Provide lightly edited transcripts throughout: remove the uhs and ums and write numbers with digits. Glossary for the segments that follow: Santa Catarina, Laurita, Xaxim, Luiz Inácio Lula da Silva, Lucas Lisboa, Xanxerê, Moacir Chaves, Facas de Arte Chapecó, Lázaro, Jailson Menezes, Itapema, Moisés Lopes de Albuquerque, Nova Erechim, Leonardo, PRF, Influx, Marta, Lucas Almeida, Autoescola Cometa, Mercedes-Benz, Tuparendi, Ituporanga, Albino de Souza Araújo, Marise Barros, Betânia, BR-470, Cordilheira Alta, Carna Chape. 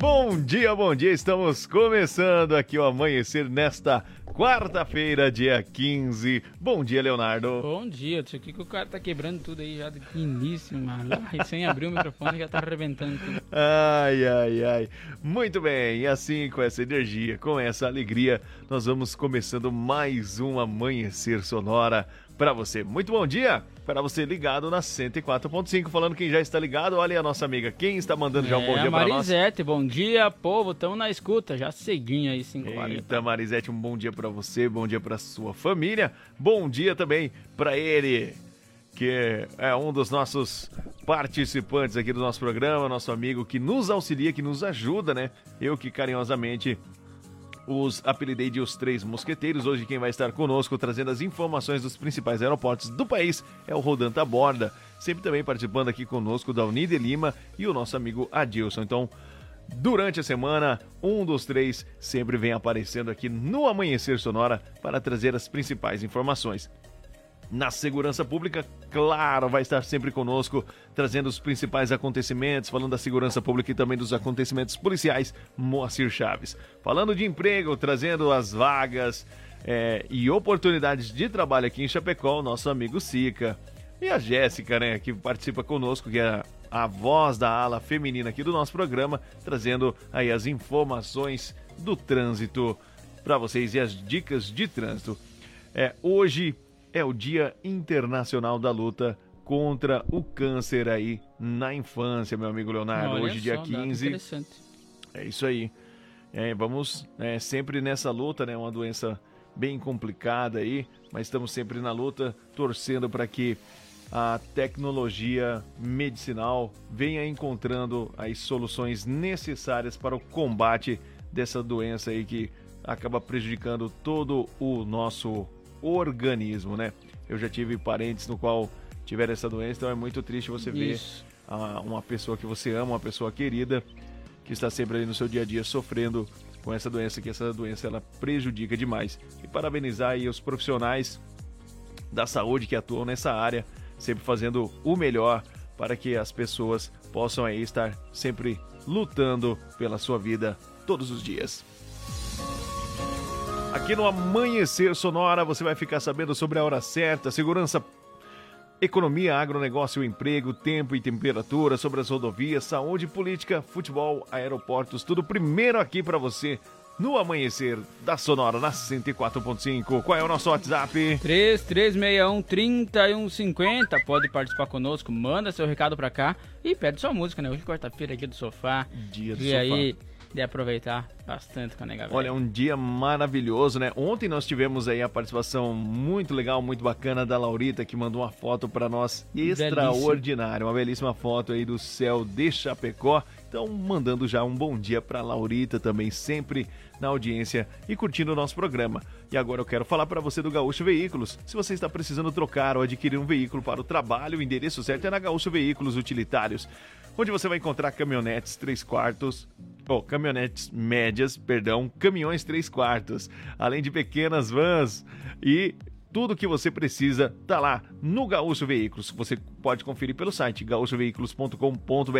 Bom dia, estamos começando aqui o Amanhecer nesta quarta-feira, dia 15. Bom dia, Leonardo. Bom dia, tio, que o cara tá quebrando tudo aí já de início, mano. Sem abrir o microfone já tá arrebentando tudo. Ai. Muito bem, e assim, com essa energia, com essa alegria, nós vamos começando mais um Amanhecer Sonora para você. Muito bom dia para você ligado na 104.5. Falando quem já está ligado, olha aí a nossa amiga. Quem está mandando já um bom dia para nós? Marisete, bom dia, povo. Estamos na escuta, já seguinho aí, 5h40. Eita, Marisete, um bom dia para você, bom dia para sua família. Bom dia também para ele, que é um dos nossos participantes aqui do nosso programa, nosso amigo que nos auxilia, que nos ajuda, né? Eu que carinhosamente os apelidei de Os Três Mosqueteiros. Hoje quem vai estar conosco trazendo as informações dos principais aeroportos do país é o Rodan Taborda, sempre também participando aqui conosco da Unide Lima e o nosso amigo Adilson. Então, durante a semana, um dos três sempre vem aparecendo aqui no Amanhecer Sonora para trazer as principais informações. Na segurança pública, claro, vai estar sempre conosco, trazendo os principais acontecimentos, falando da segurança pública e também dos acontecimentos policiais, Moacir Chaves. Falando de emprego, trazendo as vagas e oportunidades de trabalho aqui em Chapecó, nosso amigo Sica. E a Jéssica, né, que participa conosco, que é a voz da ala feminina aqui do nosso programa, trazendo aí as informações do trânsito para vocês e as dicas de trânsito. Hoje é o Dia Internacional da Luta contra o Câncer aí na infância, meu amigo Leonardo. Olha, hoje, só, dia 15. Interessante. É isso aí. Vamos sempre nessa luta, né? Uma doença bem complicada aí, mas estamos sempre na luta, torcendo para que a tecnologia medicinal venha encontrando as soluções necessárias para o combate dessa doença aí que acaba prejudicando todo o nosso organismo, né? Eu já tive parentes no qual tiveram essa doença, então é muito triste você ver uma pessoa que você ama, uma pessoa querida, que está sempre ali no seu dia a dia sofrendo com essa doença, que essa doença ela prejudica demais. E parabenizar aí os profissionais da saúde que atuam nessa área, sempre fazendo o melhor para que as pessoas possam aí estar sempre lutando pela sua vida todos os dias. Aqui no Amanhecer Sonora você vai ficar sabendo sobre a hora certa, segurança, economia, agronegócio, emprego, tempo e temperatura, sobre as rodovias, saúde, política, futebol, aeroportos, tudo primeiro aqui para você no Amanhecer da Sonora na 104.5. Qual é o nosso WhatsApp? 3361 3150. Pode participar conosco, manda seu recado para cá e pede sua música, né? Hoje quarta-feira, aqui do sofá. Dia do sofá. Aí de aproveitar bastante com a nega velha. Olha, um dia maravilhoso, né? Ontem nós tivemos aí a participação muito legal, muito bacana da Laurita, que mandou uma foto para nós extraordinária, uma belíssima foto aí do céu de Chapecó. Então, mandando já um bom dia para Laurita também, sempre na audiência e curtindo o nosso programa. E agora eu quero falar para você do Gaúcho Veículos. Se você está precisando trocar ou adquirir um veículo para o trabalho, o endereço certo é na Gaúcho Veículos Utilitários, onde você vai encontrar caminhonetes 3/4, caminhonetes médias, caminhões 3/4, além de pequenas vans e tudo que você precisa tá lá no Gaúcho Veículos. Você pode conferir pelo site gaúchoveículos.com.br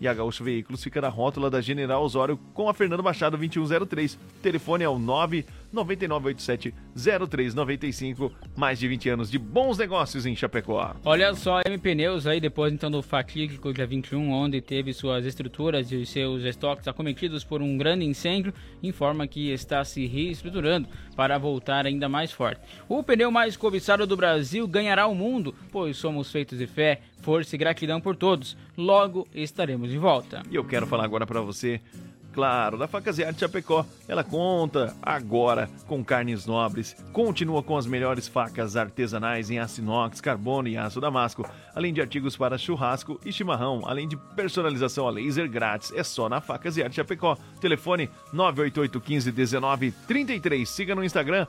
e a Gaúcho Veículos fica na rótula da General Osório com a Fernando Machado 2103. O telefone é o 99987-0395. Mais de 20 anos de bons negócios em Chapecó. Olha só, MPneus aí, depois então do fatídico dia 21, onde teve suas estruturas e seus estoques acometidos por um grande incêndio, informa que está se reestruturando para voltar ainda mais forte. O pneu mais cobiçado do Brasil ganhará o mundo, pois somos feitos de fé, força e gratidão por todos. Logo estaremos de volta. E eu quero falar agora para você, claro, da Facas de Arte Chapecó. Ela conta agora com carnes nobres, continua com as melhores facas artesanais em aço inox, carbono e aço damasco, além de artigos para churrasco e chimarrão, além de personalização a laser grátis. É só na Facas de Arte Chapecó. Telefone 988 15 19 33. Siga no Instagram,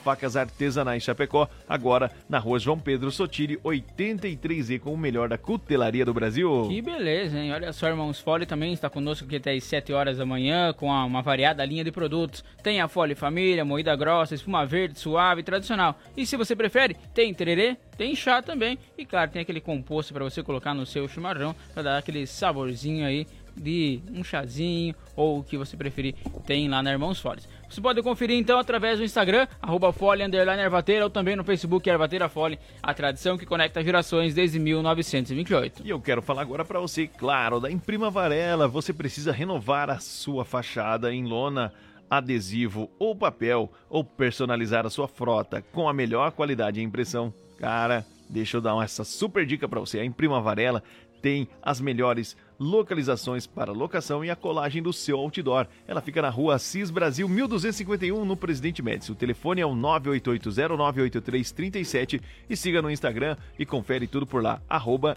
@facasartesanaischapecó, agora na rua João Pedro Sotiri, 83E, com o melhor da cutelaria do Brasil. Que beleza, hein? Olha só, Irmãos Fole também está conosco aqui até as 7 horas da manhã, com uma variada linha de produtos. Tem a Fole Família, moída grossa, espuma verde, suave, tradicional. E se você prefere, tem tererê, tem chá também. E claro, tem aquele composto para você colocar no seu chimarrão, para dar aquele saborzinho aí de um chazinho, ou o que você preferir, tem lá na Irmãos Fole. Você pode conferir então através do Instagram, @fole_ervateira, ou também no Facebook Ervateira Fole, a tradição que conecta gerações desde 1928. E eu quero falar agora para você, claro, da Imprima Varela. Você precisa renovar a sua fachada em lona, adesivo ou papel, ou personalizar a sua frota com a melhor qualidade em impressão. Cara, deixa eu dar essa super dica para você. A Imprima Varela tem as melhores localizações para locação e a colagem do seu outdoor. Ela fica na rua Assis Brasil 1251, no Presidente Médici. O telefone é o 988098337 e siga no Instagram e confere tudo por lá,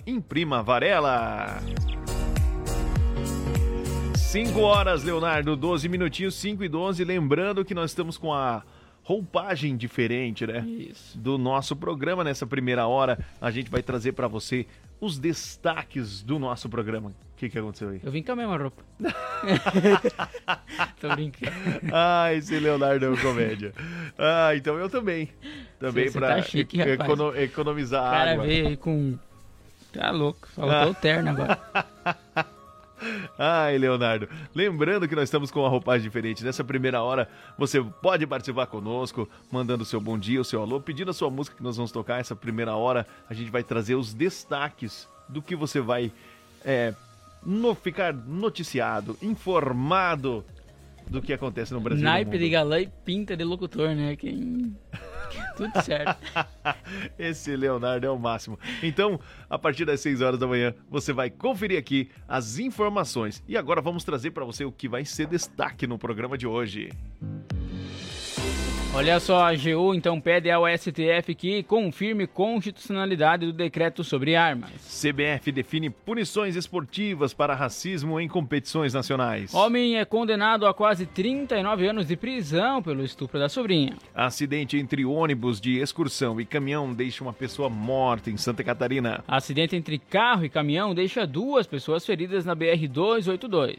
@Imprima Varela. 5 horas, Leonardo, 12 minutinhos, 5 e 12. Lembrando que nós estamos com a roupagem diferente, né? Isso. Do nosso programa. Nessa primeira hora, a gente vai trazer para você os destaques do nosso programa. O que aconteceu aí? Eu vim com a mesma roupa. Tô brincando. Ah, esse Leonardo é um comédia. Ah, então eu também. Também para tá economizar água. O cara água. Veio aí com... Tá louco, faltou o terno agora. Ai, Leonardo, lembrando que nós estamos com uma roupagem diferente. Nessa primeira hora, você pode participar conosco, mandando o seu bom dia, o seu alô, pedindo a sua música que nós vamos tocar. Essa primeira hora, a gente vai trazer os destaques do que você vai ficar noticiado, informado do que acontece no Brasil. Naipe de galã e pinta de locutor, né? Quem... Tudo certo. Esse Leonardo é o máximo. Então, a partir das 6 horas da manhã, você vai conferir aqui as informações. E agora vamos trazer para você o que vai ser destaque no programa de hoje. Olha só, a AGU então pede ao STF que confirme constitucionalidade do decreto sobre armas. CBF define punições esportivas para racismo em competições nacionais. Homem é condenado a quase 39 anos de prisão pelo estupro da sobrinha. Acidente entre ônibus de excursão e caminhão deixa uma pessoa morta em Santa Catarina. Acidente entre carro e caminhão deixa 2 pessoas feridas na BR-282.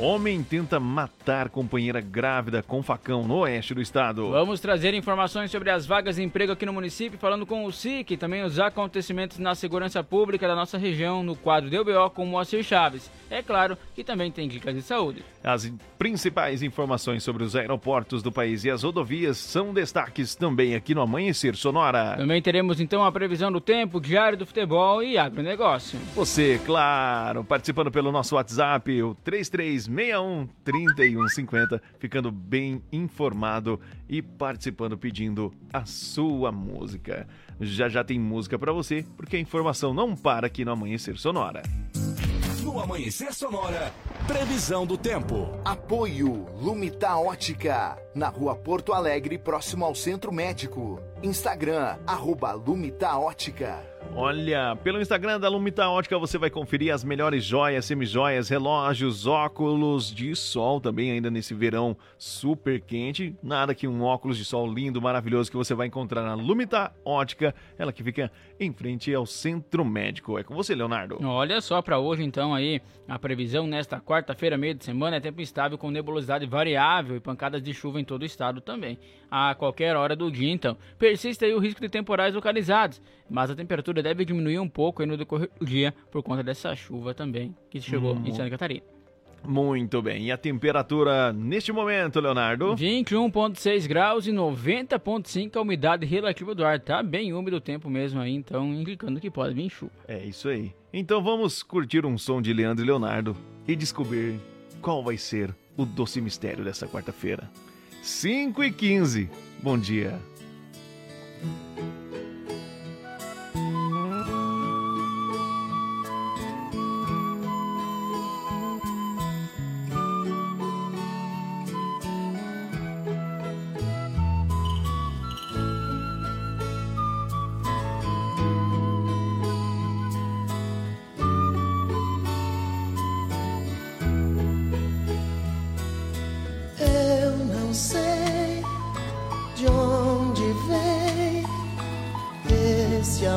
Homem tenta matar companheira grávida com facão no oeste do estado. Vamos trazer informações sobre as vagas de emprego aqui no município, falando com o Sica e também os acontecimentos na segurança pública da nossa região, no quadro do BO com Moacir Chaves. É claro que também tem dicas de saúde. As principais informações sobre os aeroportos do país e as rodovias são destaques também aqui no Amanhecer Sonora. Também teremos então a previsão do tempo, diário do futebol e agronegócio. Você, claro, participando pelo nosso WhatsApp, o 3361 3150, ficando bem informado e participando, pedindo a sua música. Já já tem música pra você, porque a informação não para aqui no Amanhecer Sonora. No Amanhecer Sonora, previsão do tempo. Apoio Lumita Ótica, na rua Porto Alegre, próximo ao Centro Médico. Instagram, @Lumita Ótica. Olha, pelo Instagram da Lumita Ótica você vai conferir as melhores joias, semijoias, relógios, óculos de sol também, ainda nesse verão super quente. Nada que um óculos de sol lindo, maravilhoso, que você vai encontrar na Lumita Ótica, ela que fica em frente ao Centro Médico. É com você, Leonardo. Olha só, para hoje então aí, a previsão nesta quarta-feira, meio de semana, é tempo estável com nebulosidade variável e pancadas de chuva em todo o estado também. A qualquer hora do dia então. Persiste aí o risco de temporais localizados, mas a temperatura deve diminuir um pouco aí no decorrer do dia por conta dessa chuva também que chegou em Santa Catarina. Muito bem, e a temperatura neste momento, Leonardo? 21,6 graus e 90,5 a umidade relativa do ar. Tá bem úmido o tempo mesmo aí, então indicando que pode vir chuva. É isso aí. Então vamos curtir um som de Leandro e Leonardo e descobrir qual vai ser o doce mistério dessa quarta-feira. 5h15, bom dia.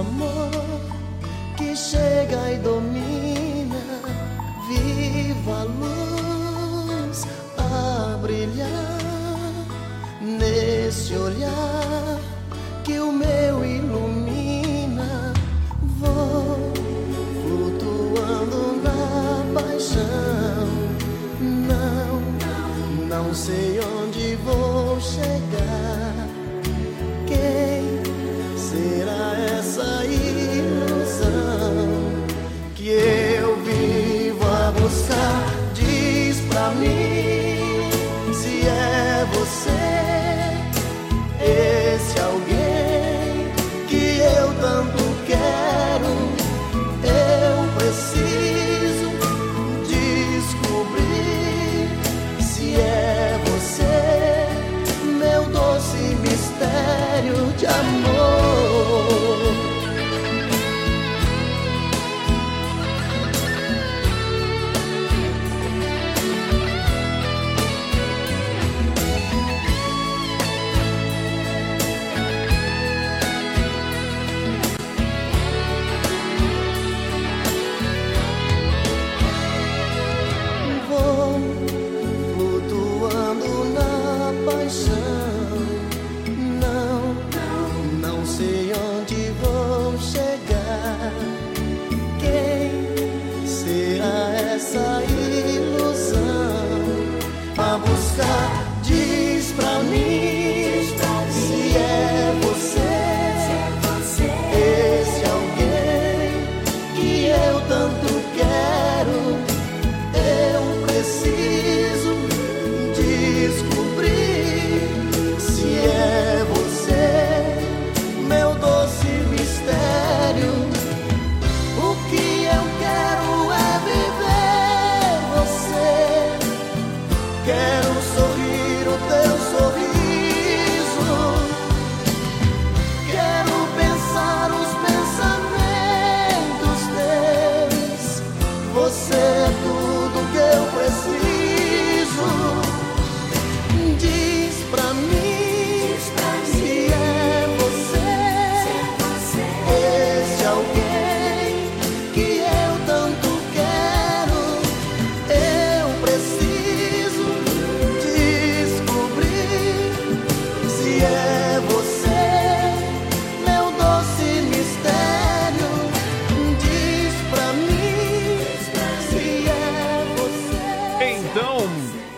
amor que chega e domina. Viva a luz a brilhar nesse olhar que o meu ilumina. Vou flutuando na paixão. Não sei onde vou chegar. Quem será essa ilusão que eu vivo a buscar? Diz pra mim se é você, esse alguém que eu tanto quero. Eu preciso descobrir se é você, meu doce mistério de amor.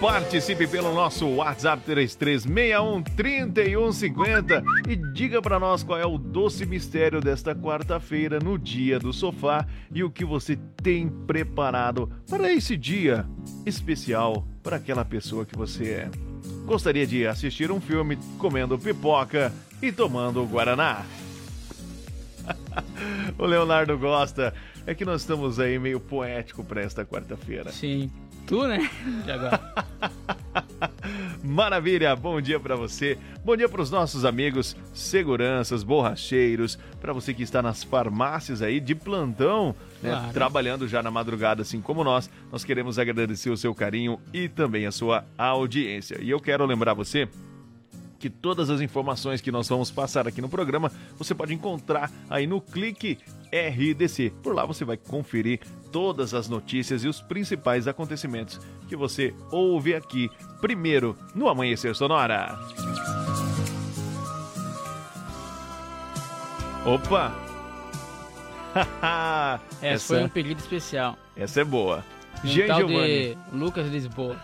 Participe pelo nosso WhatsApp 33613150 e diga para nós qual é o doce mistério desta quarta-feira no dia do sofá e o que você tem preparado para esse dia especial para aquela pessoa que você é. Gostaria de assistir um filme comendo pipoca e tomando guaraná. O Leonardo gosta. É que nós estamos aí meio poético para esta quarta-feira. Sim. Tu, né? De agora. Maravilha, bom dia pra você, bom dia pros nossos amigos seguranças, borracheiros, pra você que está nas farmácias aí de plantão, né? Claro. Trabalhando já na madrugada, assim como nós queremos agradecer o seu carinho e também a sua audiência. E eu quero lembrar você que todas as informações que nós vamos passar aqui no programa, você pode encontrar aí no CliqueiRDC. Por lá você vai conferir todas as notícias e os principais acontecimentos que você ouve aqui, primeiro no Amanhecer Sonora. Opa! Essa foi um pedido especial. Essa é boa. Jean Giovanni. Lucas Lisboa.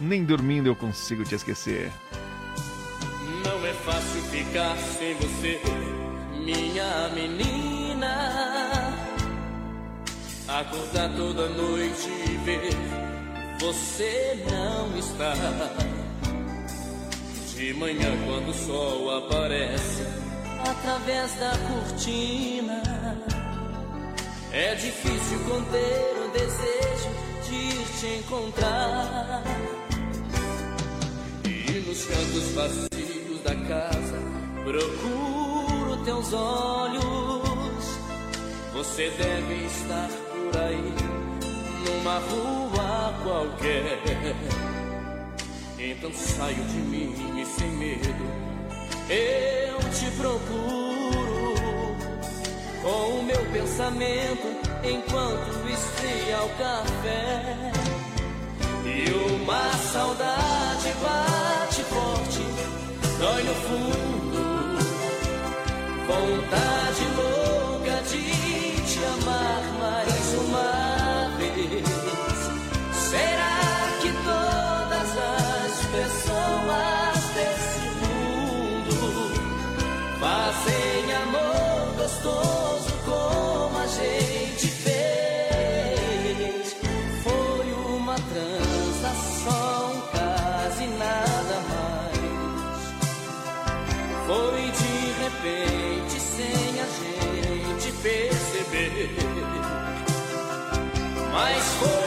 Nem dormindo eu consigo te esquecer. É fácil ficar sem você, minha menina. Acordar toda noite e ver você não está. De manhã quando o sol aparece através da cortina, é difícil conter o desejo de ir te encontrar. E nos cantos vazios da casa, procuro teus olhos. Você deve estar por aí, numa rua qualquer. Então saio de mim e sem medo eu te procuro. com o meu pensamento enquanto esfria o café. E uma saudade bate forte, dói no fundo, vontade louca de te amar mais uma vez. Será que todas as pessoas desse mundo fazem amor gostoso como a gente fez? Foi uma transação, quase nada mais. Foi de repente, sem a gente perceber, mas foi.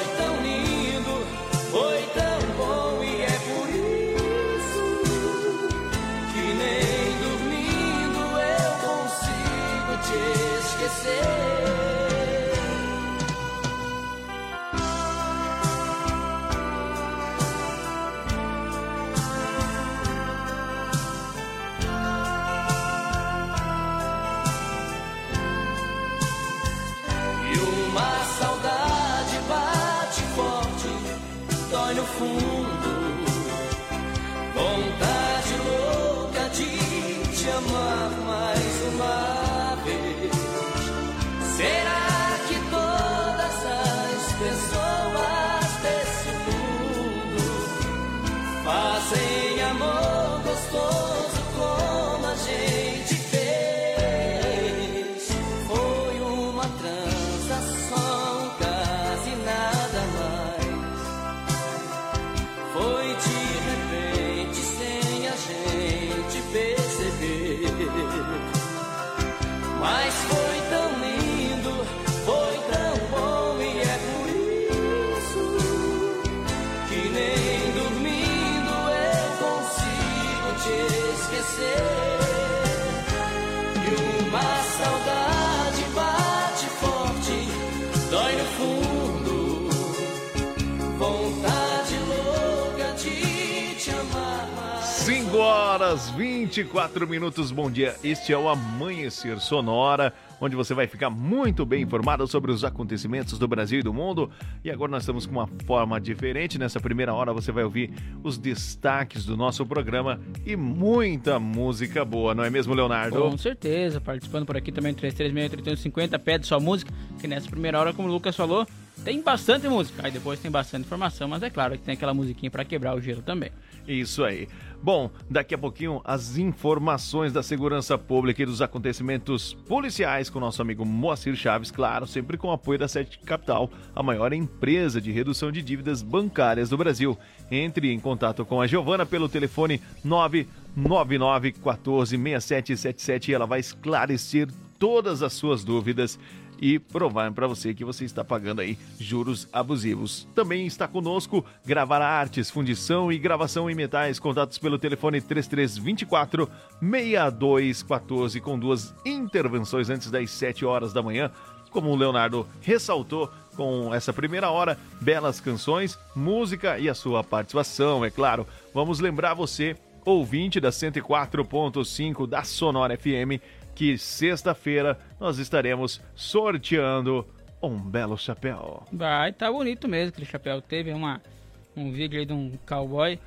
Horas 24 minutos, bom dia. Este é o Amanhecer Sonora, onde você vai ficar muito bem informado sobre os acontecimentos do Brasil e do mundo. E agora nós estamos com uma forma diferente. Nessa primeira hora você vai ouvir os destaques do nosso programa e muita música boa, não é mesmo, Leonardo? Com certeza, participando por aqui também, 3366-3150, pede sua música, que nessa primeira hora, como o Lucas falou, tem bastante música. Aí depois tem bastante informação, mas é claro que tem aquela musiquinha para quebrar o gelo também. Isso aí. Bom, daqui a pouquinho as informações da segurança pública e dos acontecimentos policiais com o nosso amigo Moacir Chaves, claro, sempre com o apoio da Sete Capital, a maior empresa de redução de dívidas bancárias do Brasil. Entre em contato com a Giovana pelo telefone 999146777 e ela vai esclarecer todas as suas dúvidas e provar para você que você está pagando aí juros abusivos. Também está conosco Gravar Artes, fundição e gravação em metais. Contatos pelo telefone 3324-6214, com duas intervenções antes das 7 horas da manhã. Como o Leonardo ressaltou, com essa primeira hora, belas canções, música e a sua participação, é claro. Vamos lembrar você, ouvinte da 104.5 da Sonora FM, que sexta-feira nós estaremos sorteando um belo chapéu. Vai, tá bonito mesmo aquele chapéu. Teve um vídeo aí de um cowboy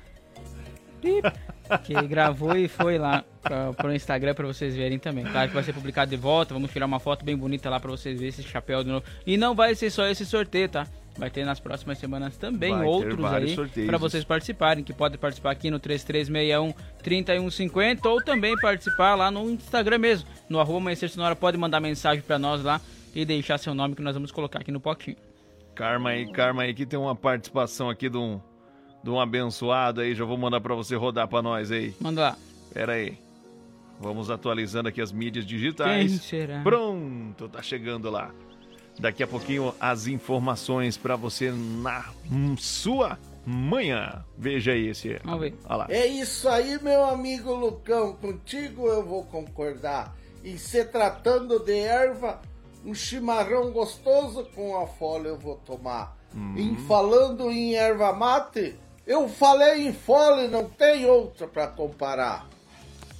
que gravou e foi lá pro Instagram pra vocês verem também. Claro que vai ser publicado de volta, vamos tirar uma foto bem bonita lá pra vocês verem esse chapéu de novo. E não vai ser só esse sorteio, tá? Vai ter nas próximas semanas também outros aí para vocês participarem, que podem participar aqui no 3361-3150 ou também participar lá no Instagram mesmo, no arroba Amanhecer Sonora. Pode mandar mensagem para nós lá e deixar seu nome que nós vamos colocar aqui no potinho. Karma aí, que tem uma participação aqui de um abençoado aí, já vou mandar para você rodar para nós aí. Manda lá. Pera aí. Vamos atualizando aqui as mídias digitais. Quem será? Pronto, tá chegando lá. Daqui a pouquinho as informações para você na sua manhã. Veja aí esse. Vamos ver. Olha lá. É isso aí, meu amigo Lucão. Contigo eu vou concordar. E se tratando de erva, um chimarrão gostoso com a folha eu vou tomar. E falando em erva mate, eu falei em folha, não tem outra para comparar.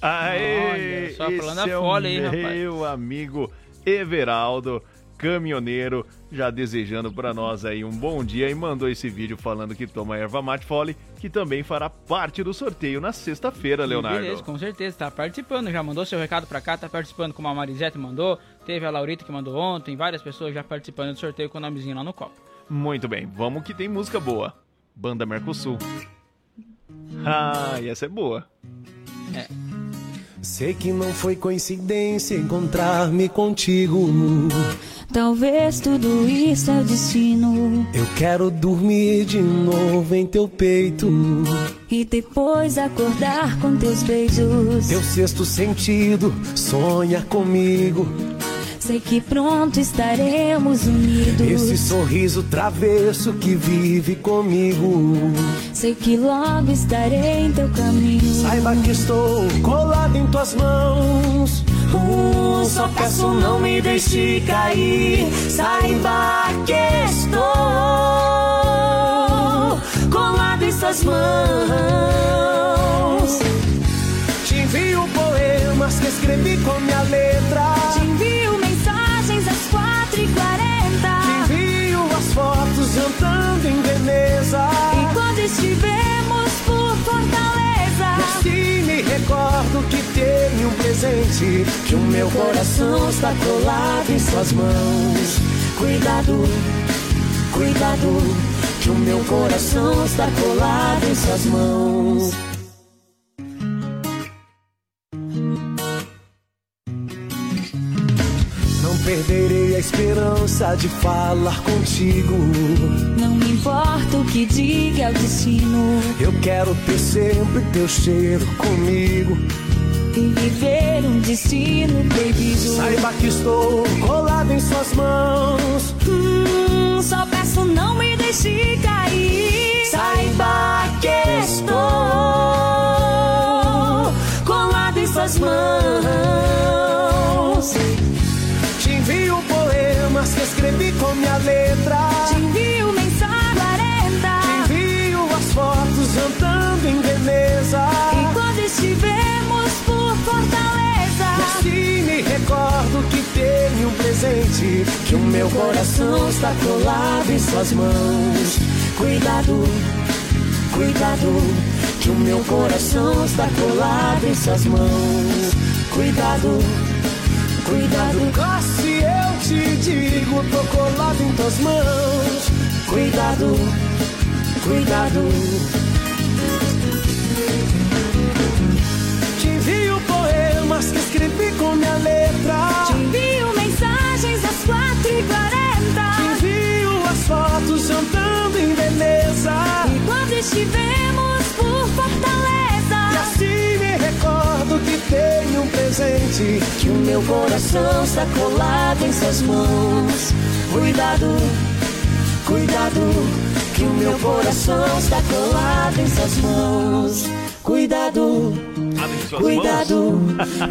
Aê, olha, só falando a folha aí, rapaz. Meu amigo. Everaldo, caminhoneiro, já desejando para nós aí um bom dia e mandou esse vídeo falando que toma erva mate Fole, que também fará parte do sorteio na sexta-feira, Leonardo. Beleza, com certeza, tá participando, já mandou seu recado para cá, tá participando como a Marisete mandou, teve a Laurita que mandou ontem, várias pessoas já participando do sorteio com o nomezinho lá no copo. Muito bem, vamos que tem música boa. Banda Mercosul. Ah, e essa é boa. É. Sei que não foi coincidência encontrar-me contigo. Talvez tudo isso é o destino. Eu quero dormir de novo em teu peito e depois acordar com teus beijos. Teu sexto sentido sonha comigo. Sei que pronto estaremos unidos. Esse sorriso travesso que vive comigo. Sei que logo estarei em teu caminho. Saiba que estou colado em tuas mãos. Só peço não me deixe cair. Saiba que estou colado em suas mãos. Te envio poemas que escrevi com minha letra. Te envio 4:40. Te envio as fotos jantando em Veneza. E quando estivemos por Fortaleza, mas se me recordo que tenho um presente, que o meu coração está colado em suas mãos. Cuidado, cuidado, que o meu coração está colado em suas mãos. Perderei a esperança de falar contigo. Não me importa o que diga o destino. Eu quero ter sempre teu cheiro comigo e viver um destino previsto. Saiba que estou colado em suas mãos. Só peço não me deixe cair. Saiba que estou colado em suas mãos. Envio poemas que escrevi com minha letra. Te envio mensagem 40. Te envio as fotos jantando em Veneza. E quando estivemos por Fortaleza, mas se me recordo que tenho um presente, que o meu coração está colado em suas mãos. Cuidado, cuidado, que o meu coração está colado em suas mãos. Cuidado, cuidado, se eu te digo, tô colado em tuas mãos. Cuidado, cuidado. Te envio poemas que escrevi com minha letra. Te envio mensagens às 4:40. Te envio as fotos jantando em Veneza. E quando estivemos por Fortaleza, e assim me recordo que tenho um presente, que o meu coração está colado em suas mãos. Cuidado, cuidado, que o meu coração está colado em suas mãos. Cuidado, cuidado,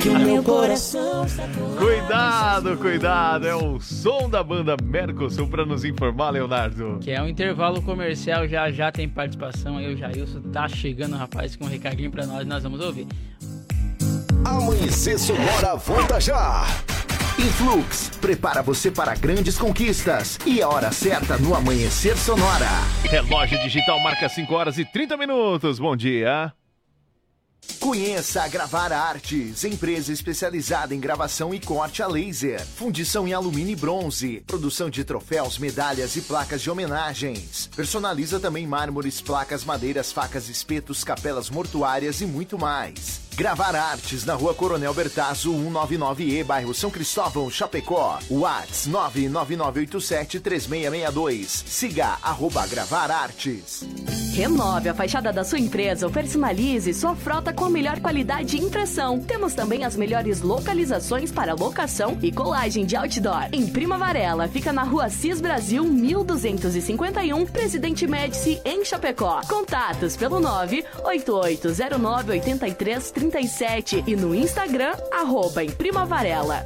que o meu coração está colado. Cuidado, cuidado, é o som da banda Mercosul para nos informar, Leonardo. Que é um intervalo comercial, já já tem participação aí, o Jailson tá chegando, rapaz, com um recadinho para nós vamos ouvir. Amanhecer Sonora volta já! Influx prepara você para grandes conquistas e a hora certa no Amanhecer Sonora. Relógio digital marca 5:30. Bom dia! Conheça a Gravar Artes, empresa especializada em gravação e corte a laser, fundição em alumínio e bronze, produção de troféus, medalhas e placas de homenagens. Personaliza também mármores, placas, madeiras, facas, espetos, capelas mortuárias e muito mais. Gravar Artes na Rua Coronel Bertazzo, 199E, bairro São Cristóvão, Chapecó. WhatsApp 999873662. Siga @gravarartes. Renove a fachada da sua empresa ou personalize sua frota com a melhor qualidade de impressão. Temos também as melhores localizações para locação e colagem de outdoor. Imprima Varela fica na Rua Assis Brasil, 1251, Presidente Médici, em Chapecó. Contatos pelo 988098330 e no Instagram, @imprimavarela.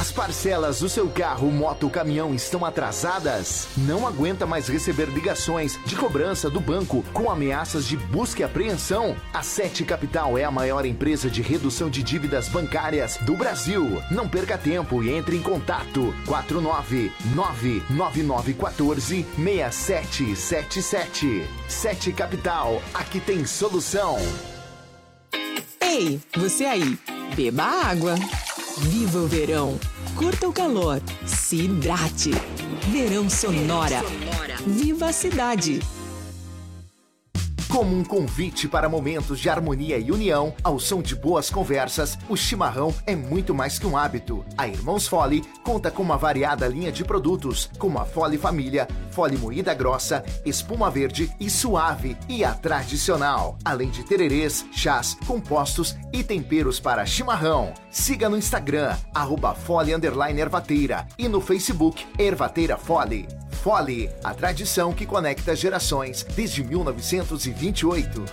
As parcelas do seu carro, moto ou caminhão estão atrasadas? Não aguenta mais receber ligações de cobrança do banco com ameaças de busca e apreensão? A Sete Capital é a maior empresa de redução de dívidas bancárias do Brasil. Não perca tempo e entre em contato. 499-9914-6777. Sete Capital, aqui tem solução. Ei, você aí, beba água. Viva o verão, curta o calor, se hidrate. Verão Sonora, viva a cidade. Como um convite para momentos de harmonia e união, ao som de boas conversas, o chimarrão é muito mais que um hábito. A Irmãos Fole conta com uma variada linha de produtos, como a Fole Família, Fole Moída Grossa, Espuma Verde e Suave e a Tradicional. Além de tererês, chás, compostos e temperos para chimarrão. Siga no Instagram, @fole_ervateira e no Facebook, Ervateira Fole. Fole, a tradição que conecta gerações desde 1928.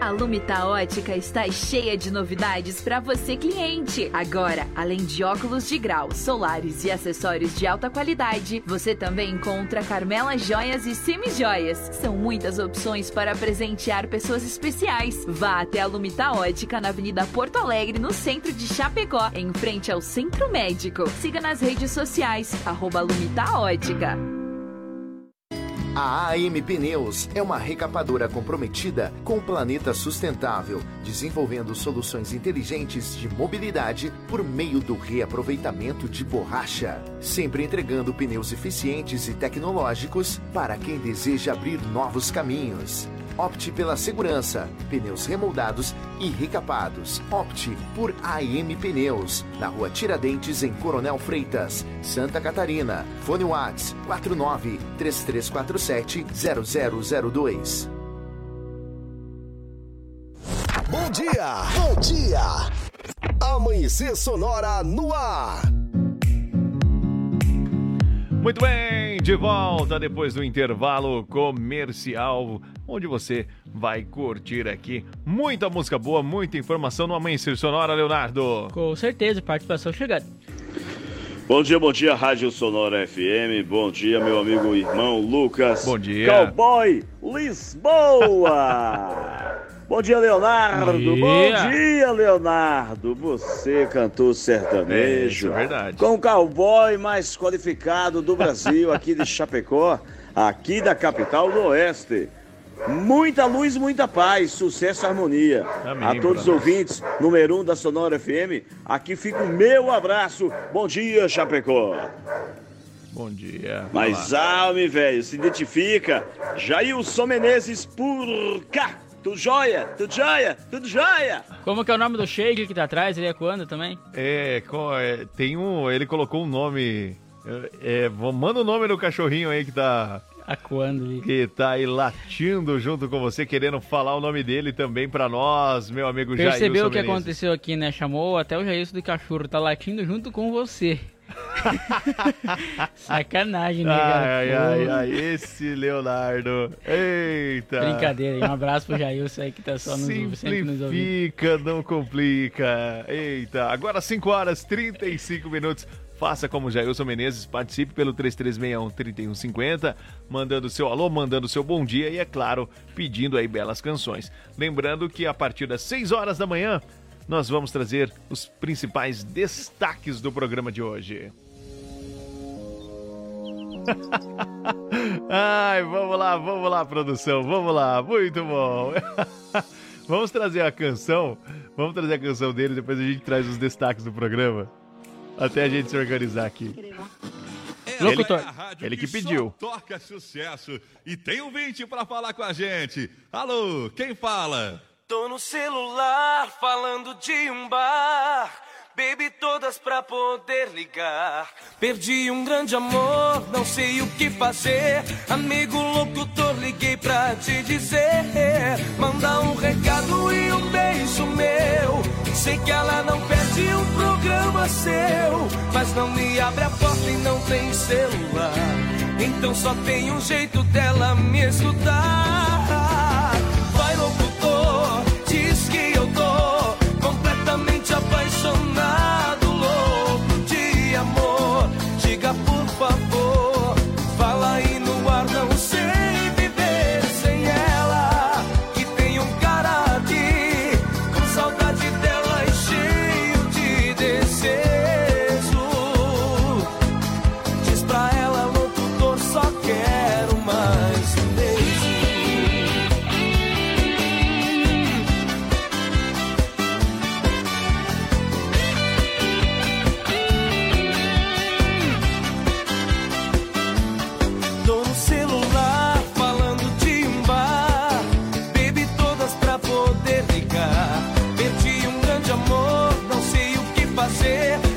A Lumita Ótica está cheia de novidades para você, cliente. Agora, além de óculos de grau, solares e acessórios de alta qualidade, você também encontra Carmela Joias e Semijoias. São muitas opções para presentear pessoas especiais. Vá até a Lumita Ótica na Avenida Porto Alegre, no centro de Chapecó, em frente ao Centro Médico. Siga nas redes sociais, @LumitaOtica. A MPneus é uma recapadora comprometida com o planeta sustentável, desenvolvendo soluções inteligentes de mobilidade por meio do reaproveitamento de borracha, sempre entregando pneus eficientes e tecnológicos para quem deseja abrir novos caminhos. Opte pela segurança, pneus remoldados e recapados. Opte por AM Pneus, na Rua Tiradentes, em Coronel Freitas, Santa Catarina. Fone Whats 49-3347-0002. Bom dia! Bom dia! Amanhecer Sonora no ar! Muito bem, de volta depois do intervalo comercial, onde você vai curtir aqui muita música boa, muita informação no Amanhecer Sonora, Leonardo. Com certeza, participação chegando. Bom dia, Rádio Sonora FM. Bom dia, meu amigo irmão Lucas. Bom dia. Cowboy Lisboa. Bom dia, Leonardo. Bom dia, Leonardo. Você cantou sertanejo. É verdade. Com o cowboy mais qualificado do Brasil, aqui de Chapecó, aqui da capital do Oeste. Muita luz, muita paz, sucesso e harmonia. Amém, a todos os ouvintes, número 1 da Sonora FM, aqui fica o meu abraço. Bom dia, Chapecó. Bom dia. Mas alme, velho, se identifica. Jailson Menezes por cá. Tudo jóia, tudo jóia, tudo jóia. Como que é o nome do Sheik que tá atrás? Ele é quando também? Ele colocou um nome. Manda o nome do cachorrinho aí que tá. A quando? Ele... Que tá aí latindo junto com você, querendo falar o nome dele também pra nós, meu amigo Jailson. Percebeu o que aconteceu aqui, né? Chamou até o Jailson do cachorro, tá latindo junto com você. Sacanagem, né, esse Leonardo. Eita. Brincadeira, um abraço pro Jailson aí que tá só nos ouvindo. Simplifica, não complica. Eita, agora 5:35. Faça como Jailson Menezes, participe pelo 3361-3150, mandando seu alô, mandando seu bom dia e, é claro, pedindo aí belas canções. Lembrando que a partir das 6 horas da manhã, nós vamos trazer os principais destaques do programa de hoje. Ai, vamos lá, produção, vamos lá, muito bom. Vamos trazer a canção dele, depois a gente traz os destaques do programa, até a gente se organizar aqui. Ele que pediu. Toca sucesso e tem um ouvinte para falar com a gente. Alô, quem fala? Tô no celular falando de um bar, Bebi todas pra poder ligar. Perdi um grande amor, não sei o que fazer. Amigo locutor, liguei pra te dizer. Manda um recado e um beijo meu. Sei que ela não perde um programa seu, mas não me abre a porta e não tem celular. Então só tem um jeito dela me escutar. Vai, locutor, diz que eu tô completamente apaixonado, louco de amor. Diga por favor, fala aí no ar, não sei viver sem ela. Que tem um cara aqui com saudade dela e cheio de desejo. Diz pra ela, locutor, só quero mais um beijo.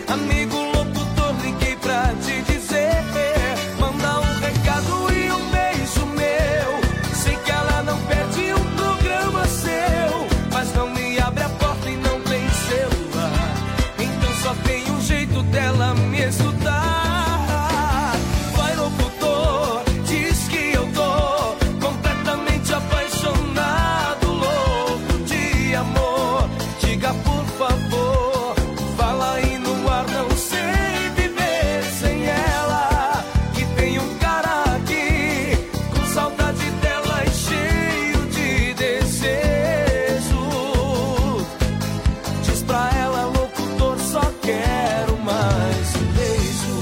Amigo locutor, liguei pra te dizer. Manda um recado e um beijo meu. Sei que ela não perde um programa seu, mas não me abre a porta e não tem celular. Então só tem um jeito dela me escutar. Vai, locutor, diz que eu tô completamente apaixonado, louco de amor. Diga por favor, fala aí no ar, não sei viver sem ela. Que tem um cara aqui com saudade dela e cheio de desejo. Diz pra ela, locutor, só quero mais um beijo.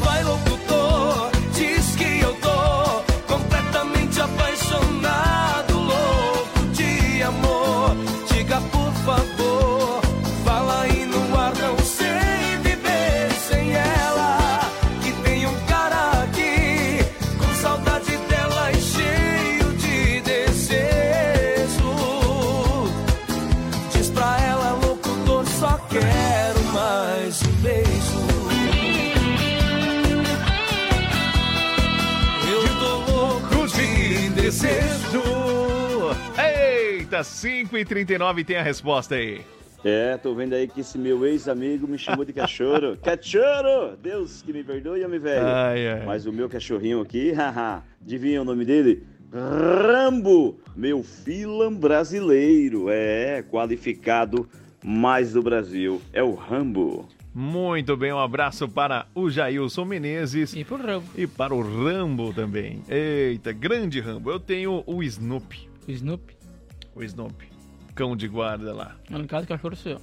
Vai, locutor, diz que eu tô completamente apaixonado, louco de amor. Diga por favor, fala aí no ar, não sei viver sem ela. Que tem um cara aqui com saudade dela e cheio de desejo. Diz pra ela, locutor, só quero mais um beijo. Eu tô louco de desejo. Eita, 5h39 tem a resposta aí. É, tô vendo aí que esse meu ex-amigo me chamou de cachorro. Cachorro! Deus que me perdoe, homem velho. Ai, ai. Mas o meu cachorrinho aqui, haha, adivinha o nome dele? Rambo, meu filão brasileiro. É, qualificado mais do Brasil. É o Rambo. Muito bem, um abraço para o Jailson Menezes. E para o Rambo. E para o Rambo também. Eita, grande Rambo. Eu tenho o Snoopy. O Snoopy? O Snoopy, cão de guarda lá. No caso, cachorro seu.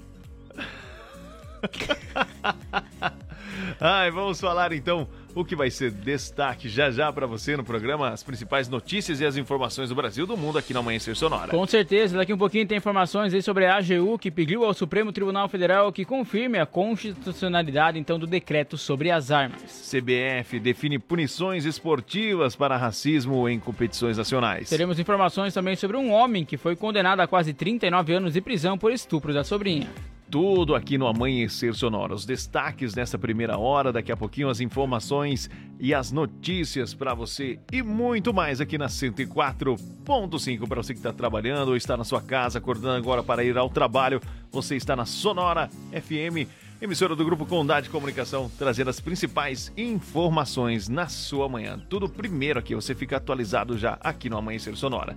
Ai, vamos falar então o que vai ser destaque já já para você no programa. As principais notícias e as informações do Brasil e do mundo aqui no Amanhecer Sonora. Com certeza, daqui um pouquinho tem informações aí sobre a AGU, que pediu ao Supremo Tribunal Federal que confirme a constitucionalidade então do decreto sobre as armas. CBF define punições esportivas para racismo em competições nacionais. Teremos informações também sobre um homem que foi condenado a quase 39 anos de prisão por estupro da sobrinha. Tudo aqui no Amanhecer Sonora. Os destaques dessa primeira hora, daqui a pouquinho as informações e as notícias para você e muito mais aqui na 104.5. Para você que está trabalhando ou está na sua casa, acordando agora para ir ao trabalho, você está na Sonora FM, emissora do Grupo Condá de Comunicação, trazendo as principais informações na sua manhã. Tudo primeiro aqui, você fica atualizado já aqui no Amanhecer Sonora.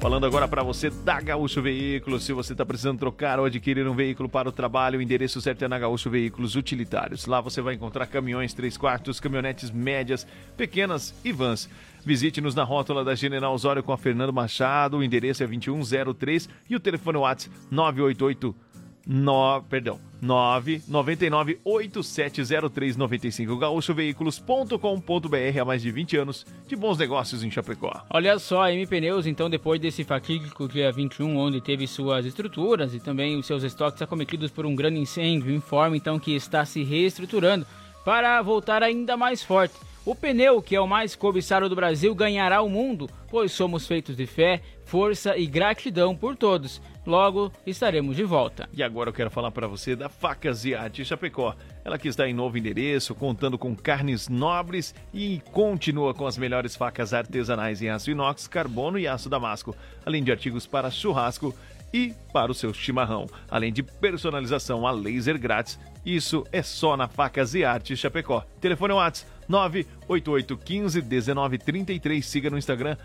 Falando agora para você da Gaúcho Veículos, se você está precisando trocar ou adquirir um veículo para o trabalho, o endereço certo é na Gaúcho Veículos Utilitários. Lá você vai encontrar caminhões 3/4, caminhonetes médias, pequenas e vans. Visite-nos na rótula da General Osório com a Fernando Machado, o endereço é 2103 e o telefone WhatsApp 999-870395. gaúchoveículos.com.br. Há mais de 20 anos de bons negócios em Chapecó. Olha só, a MPneus, então, depois desse fatídico dia 21, onde teve suas estruturas e também os seus estoques acometidos por um grande incêndio, informa então que está se reestruturando para voltar ainda mais forte. O pneu, que é o mais cobiçado do Brasil, ganhará o mundo, pois somos feitos de fé, força e gratidão por todos. Logo estaremos de volta. E agora eu quero falar para você da Facas de Arte Chapecó. Ela que está em novo endereço, contando com carnes nobres e continua com as melhores facas artesanais em aço inox, carbono e aço damasco, além de artigos para churrasco e para o seu chimarrão, além de personalização a laser grátis. Isso é só na Facas e Arte Chapecó. Telefone WhatsApp 988151933. Siga no Instagram,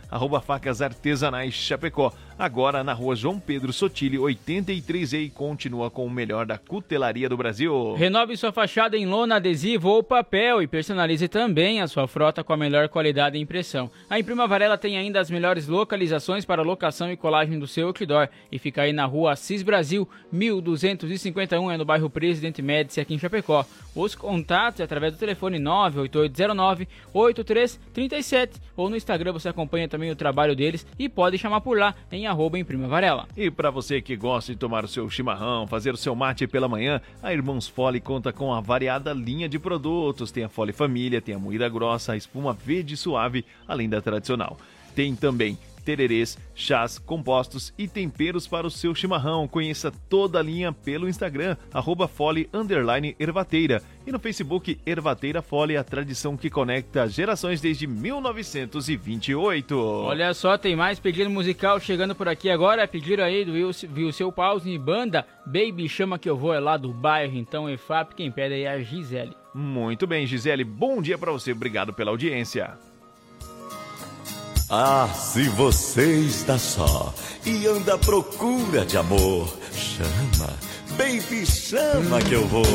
@facasartesanaischapecó. Agora na rua João Pedro Sotile, 83E, e continua com o melhor da cutelaria do Brasil. Renove sua fachada em lona, adesivo ou papel e personalize também a sua frota com a melhor qualidade e impressão. A Imprima Varela tem ainda as melhores localizações para locação e colagem do seu outdoor. E fica aí na rua Assis Brasil, 1251, é no bairro Presidente Médici, aqui em Chapecó. Os contatos é através do telefone 98809-8337 ou no Instagram você acompanha também o trabalho deles e pode chamar por lá em @imprimavarela. E para você que gosta de tomar o seu chimarrão, fazer o seu mate pela manhã, a Irmãos Fole conta com a variada linha de produtos. Tem a Fole Família, tem a moída grossa, a espuma verde suave, além da tradicional. Tem também tererês, chás, compostos e temperos para o seu chimarrão. Conheça toda a linha pelo Instagram, @fole_ervateira. E no Facebook, Ervateira Fole, a tradição que conecta gerações desde 1928. Olha só, tem mais pedido musical chegando por aqui agora. Pediram aí do Wilson Pause e banda Baby Chama Que Eu Vou, é lá do bairro. Então, EFAP, quem pede aí é a Gisele. Muito bem, Gisele, bom dia para você. Obrigado pela audiência. Ah, se você está só e anda à procura de amor, chama, baby, chama que eu vou.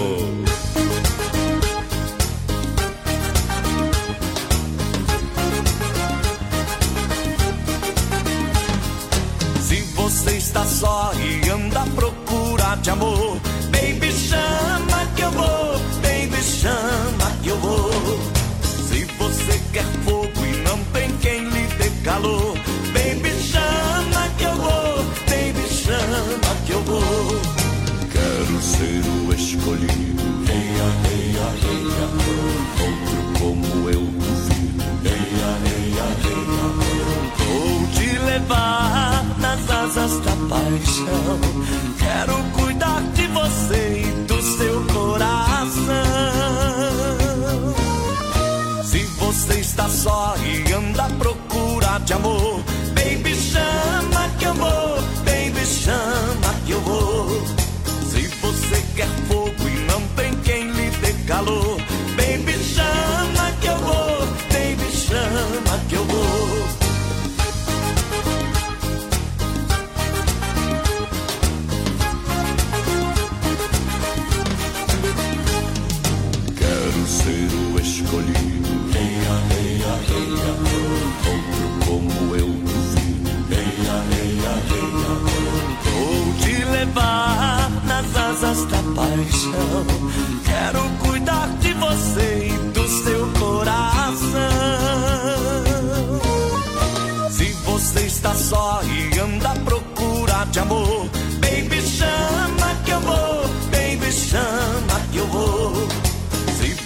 Se você está só e anda à procura de amor, baby, chama que eu vou, baby, chama que eu vou. Se você quer fogo e não tem quem lhe calor, baby, chama que eu vou, baby, chama que eu vou. Quero ser o escolhido, reia, reia, reia, outro como eu duvido, reia, reia, reia. Vou te levar nas asas da paixão, quero cuidar de você e do seu coração. Se você está só e anda à procura de amor, baby, chama que eu vou, baby, chama que eu vou. Se você quer fogo e não tem quem lhe dê calor, baby, chama que eu vou, baby, chama que eu vou. Ser o escolhido, reia, reia, reia, outro como eu duvido, reia, reia, reia. Vou te levar nas asas da paixão, quero cuidar de você e do seu coração. Se você está só e anda à procura de amor, baby, chama que eu vou, baby, chama que eu vou.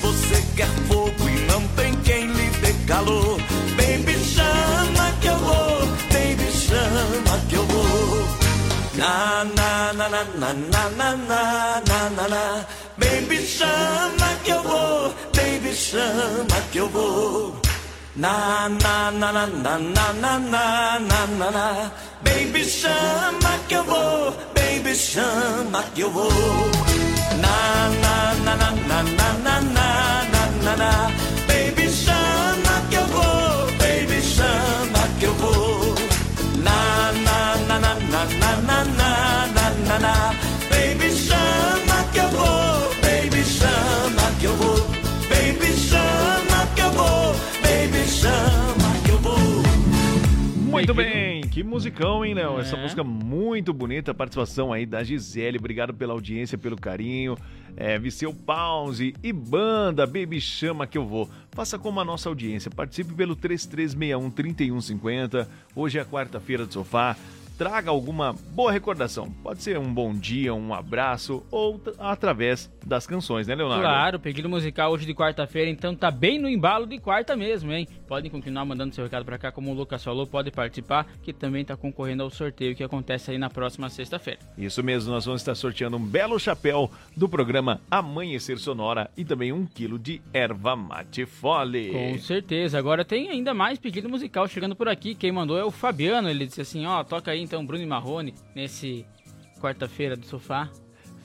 Você quer fogo e não tem quem lhe dê calor, baby, chama que eu vou, baby, chama que eu vou. Na na na na na na na na na, baby, chama que eu vou, baby, chama que eu vou. Na na na na na na na na na, baby, chama que eu vou, baby, chama que eu vou. Na na na na na na na na na na, baby, chama que eu vou, baby, chama que eu vou. Na na na na na na na na na na, baby, chama que eu vou, baby, chama que eu vou, baby, chama que eu vou, baby, chama que eu vou. Muito bem, que musicão, hein, Léo? Essa música muito bonita, a participação aí da Gisele, obrigado pela audiência, pelo carinho. Viseu Pause e banda Baby Chama Que Eu Vou. Faça como a nossa audiência, participe pelo 3361-3150, hoje é a quarta-feira do sofá. Traga alguma boa recordação, pode ser um bom dia, um abraço ou através das canções, né, Leonardo? Claro, pedido musical hoje de quarta-feira, então tá bem no embalo de quarta mesmo, hein? Podem continuar mandando seu recado pra cá, como o Lucas falou, pode participar, que também tá concorrendo ao sorteio que acontece aí na próxima sexta-feira. Isso mesmo, nós vamos estar sorteando um belo chapéu do programa Amanhecer Sonora e também 1 quilo de erva mate Fole. Com certeza, agora tem ainda mais pedido musical chegando por aqui, quem mandou é o Fabiano, ele disse assim, ó, toca aí então Bruno e Marrone nesse quarta-feira do sofá.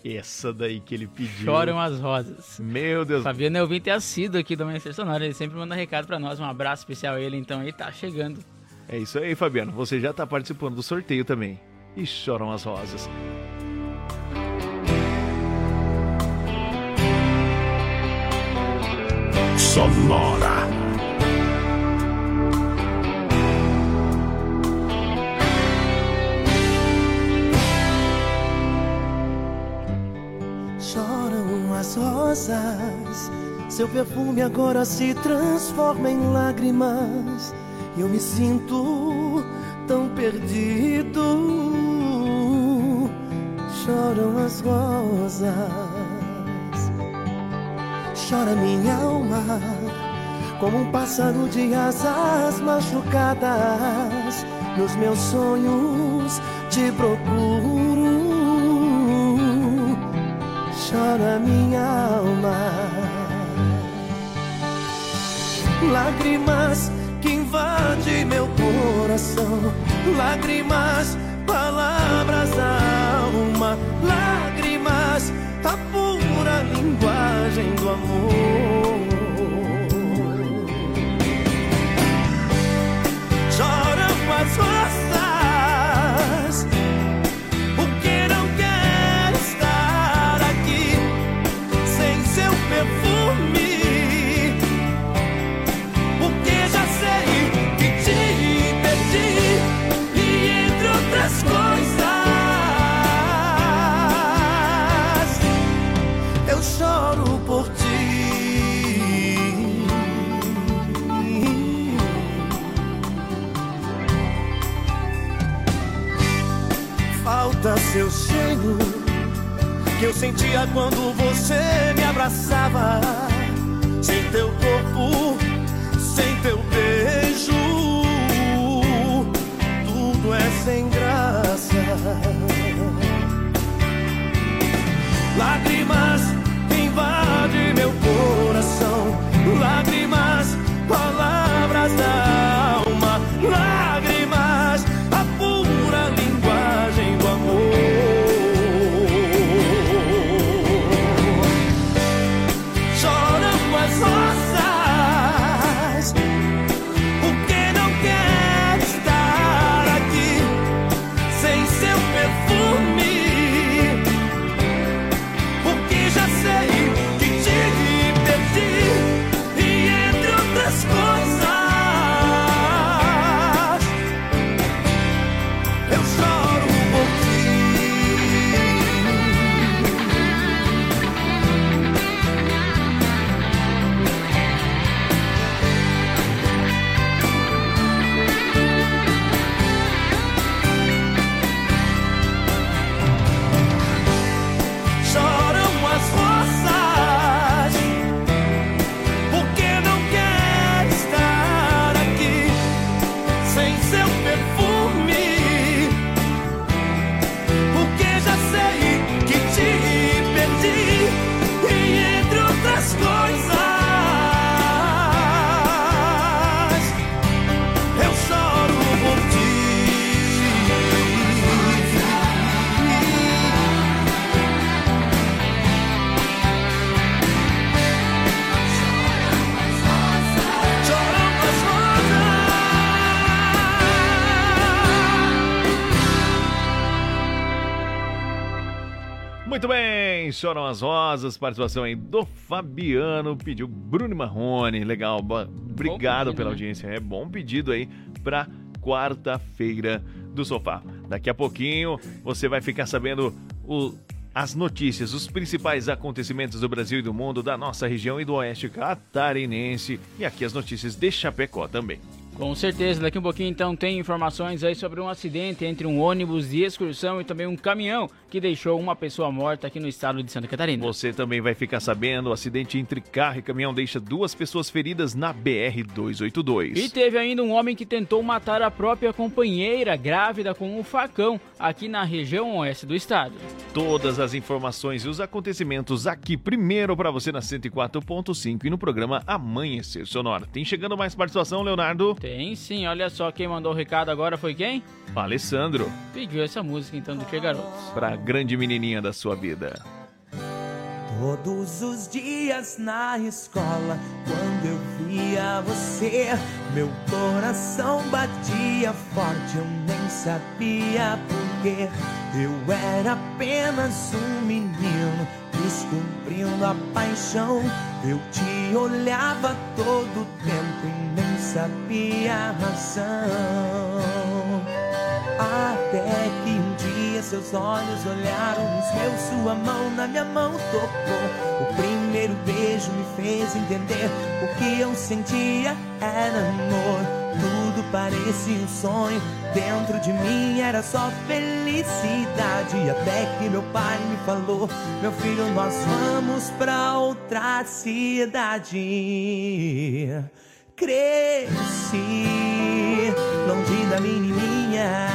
Essa daí que ele pediu. Choram as rosas. Meu Deus. Fabiano é ouvinte assíduo aqui do Amanhecer Sonora, ele sempre manda recado pra nós, um abraço especial a ele, então ele tá chegando. É isso aí, Fabiano, você já tá participando do sorteio também. E choram as rosas. Sonora. As rosas, seu perfume agora se transforma em lágrimas. Eu me sinto tão perdido. Choram as rosas, chora minha alma, como um pássaro de asas machucadas. Nos meus sonhos te procuro. Chora minha alma, lágrimas que invadem meu coração, lágrimas, palavras da alma, lágrimas, a pura linguagem do amor. Choram as rosas. Seu cheiro que eu sentia quando você me abraçava, sem teu corpo, sem teu beijo, tudo é sem graça. Lágrimas invadem meu coração, lágrimas, palavras da alma, lágrimas, a pura linguagem do amor. Muito bem, choram as rosas, participação aí do Fabiano, pediu Bruno Marrone, legal, obrigado pedido, pela audiência, é bom pedido aí para quarta-feira do sofá. Daqui a pouquinho você vai ficar sabendo as notícias, os principais acontecimentos do Brasil e do mundo, da nossa região e do Oeste Catarinense, e aqui as notícias de Chapecó também. Com certeza, daqui um pouquinho então tem informações aí sobre um acidente entre um ônibus de excursão e também um caminhão que deixou uma pessoa morta aqui no estado de Santa Catarina. Você também vai ficar sabendo, o acidente entre carro e caminhão deixa duas pessoas feridas na BR-282. E teve ainda um homem que tentou matar a própria companheira grávida com um facão aqui na região oeste do estado. Todas as informações e os acontecimentos aqui primeiro para você na 104.5 e no programa Amanhecer Sonora. Tem chegando mais participação, Leonardo? Tem sim, olha só quem mandou o recado agora foi quem? Alessandro. Pediu essa música então do Que Garotos. Pra grande menininha da sua vida. Todos os dias na escola, quando eu via você, meu coração batia forte, eu nem sabia porquê. Eu era apenas um menino, descobrindo a paixão. Eu te olhava todo tempo e nem sabia a razão. Até que um dia seus olhos olharam nos meus, sua mão na minha mão tocou. O primeiro beijo me fez entender, o que eu sentia era amor. Tudo parecia um sonho, dentro de mim era só felicidade. Até que meu pai me falou, meu filho, nós vamos pra outra cidade. Cresci longe da menininha,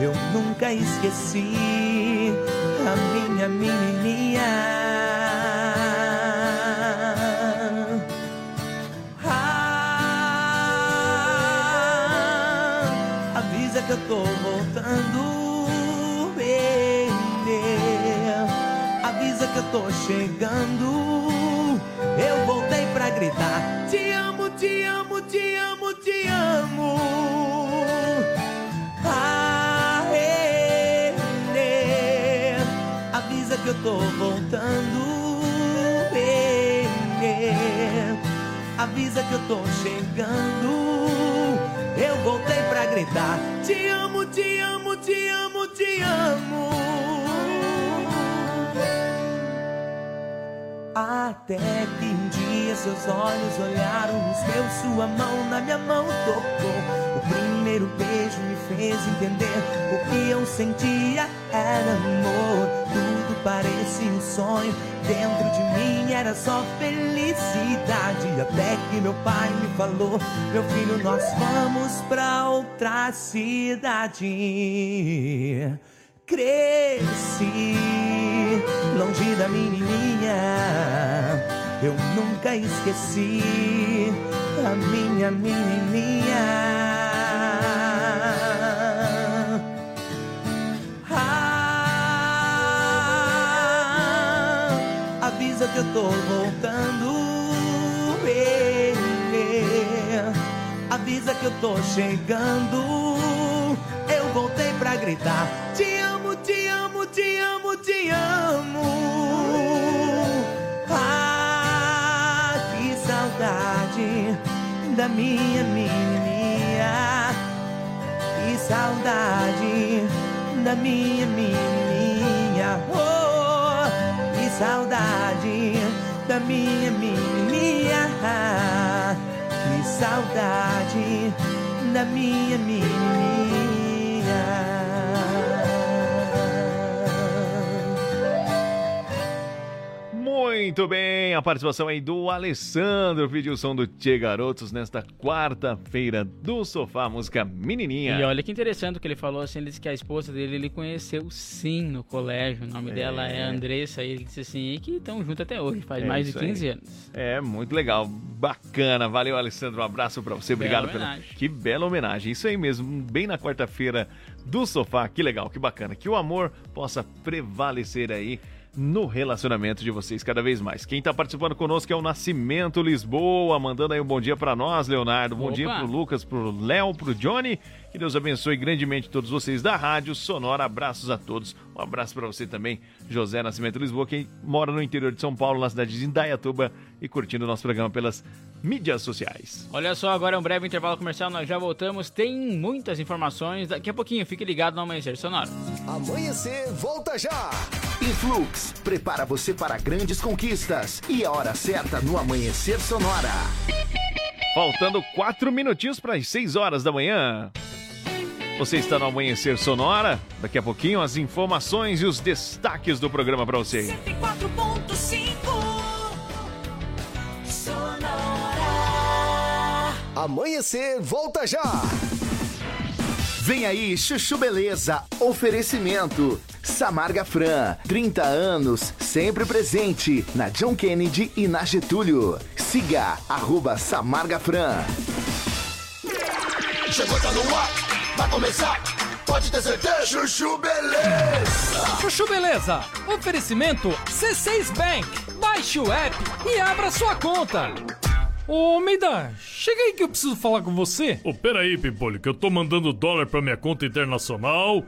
eu nunca esqueci a minha menininha. Ah, avisa que eu tô voltando, bebê. Avisa que eu tô chegando. Eu voltei pra gritar, te amo, te amo, te amo, te amo. Ah, Renê, avisa que eu tô voltando, Renê, avisa que eu tô chegando. Eu voltei pra gritar, te amo, te amo, te amo, te amo. Até que um dia seus olhos olharam nos meus, sua mão na minha mão tocou. O primeiro beijo me fez entender, o que eu sentia era amor. Tudo parecia um sonho, dentro de mim era só felicidade. Até que meu pai me falou, meu filho, nós vamos pra outra cidade. Cresci longe da menininha, eu nunca esqueci a minha menininha. Ah, avisa que eu tô voltando, avisa que eu tô chegando. Eu voltei pra gritar, te amo, te amo, te amo, te amo. Ah, que saudade da minha menininha, que saudade da minha menininha, oh, que saudade da minha menininha, que saudade da minha menininha. Muito bem, a participação aí do Alessandro pediu o som do Tchê Garotos nesta quarta-feira do Sofá, música Menininha. E olha que interessante o que ele falou, assim, ele disse que a esposa dele ele conheceu sim no colégio, o nome dela é Andressa, e ele disse assim, e que estão juntos até hoje, faz mais de 15 anos. É, muito legal, bacana, valeu Alessandro, um abraço pra você, obrigado pela... Que bela homenagem, isso aí mesmo, bem na quarta-feira do Sofá, que legal, que bacana, que o amor possa prevalecer aí no relacionamento de vocês cada vez mais. Quem está participando conosco é o Nascimento Lisboa, mandando aí um bom dia para nós, Leonardo. Bom dia pro Lucas, pro Léo, pro Johnny. Que Deus abençoe grandemente todos vocês da Rádio Sonora. Abraços a todos. Um abraço para você também, José Nascimento Lisboa, que mora no interior de São Paulo, na cidade de Indaiatuba, e curtindo o nosso programa pelas mídias sociais. Olha só, agora é um breve intervalo comercial, nós já voltamos. Tem muitas informações. Daqui a pouquinho, fique ligado no Amanhecer Sonora. Amanhecer, volta já! Influx prepara você para grandes conquistas. E a hora certa no Amanhecer Sonora. Faltando 4 minutinhos para as 6 horas da manhã. Você está no Amanhecer Sonora. Daqui a pouquinho as informações e os destaques do programa para você. 104.5 Sonora. Amanhecer, volta já! Vem aí, Chuchu Beleza, oferecimento, Samarga Fran, 30 anos, sempre presente, na John Kennedy e na Getúlio. Siga, @Samarga Fran. Chegou, tá no ar, vai começar, pode ter certeza, Chuchu Beleza. Chuchu Beleza, oferecimento C6 Bank, baixe o app e abra sua conta. Ô, Meida, chega aí que eu preciso falar com você. Ô, peraí, Pimpolho, que eu tô mandando dólar pra minha conta internacional.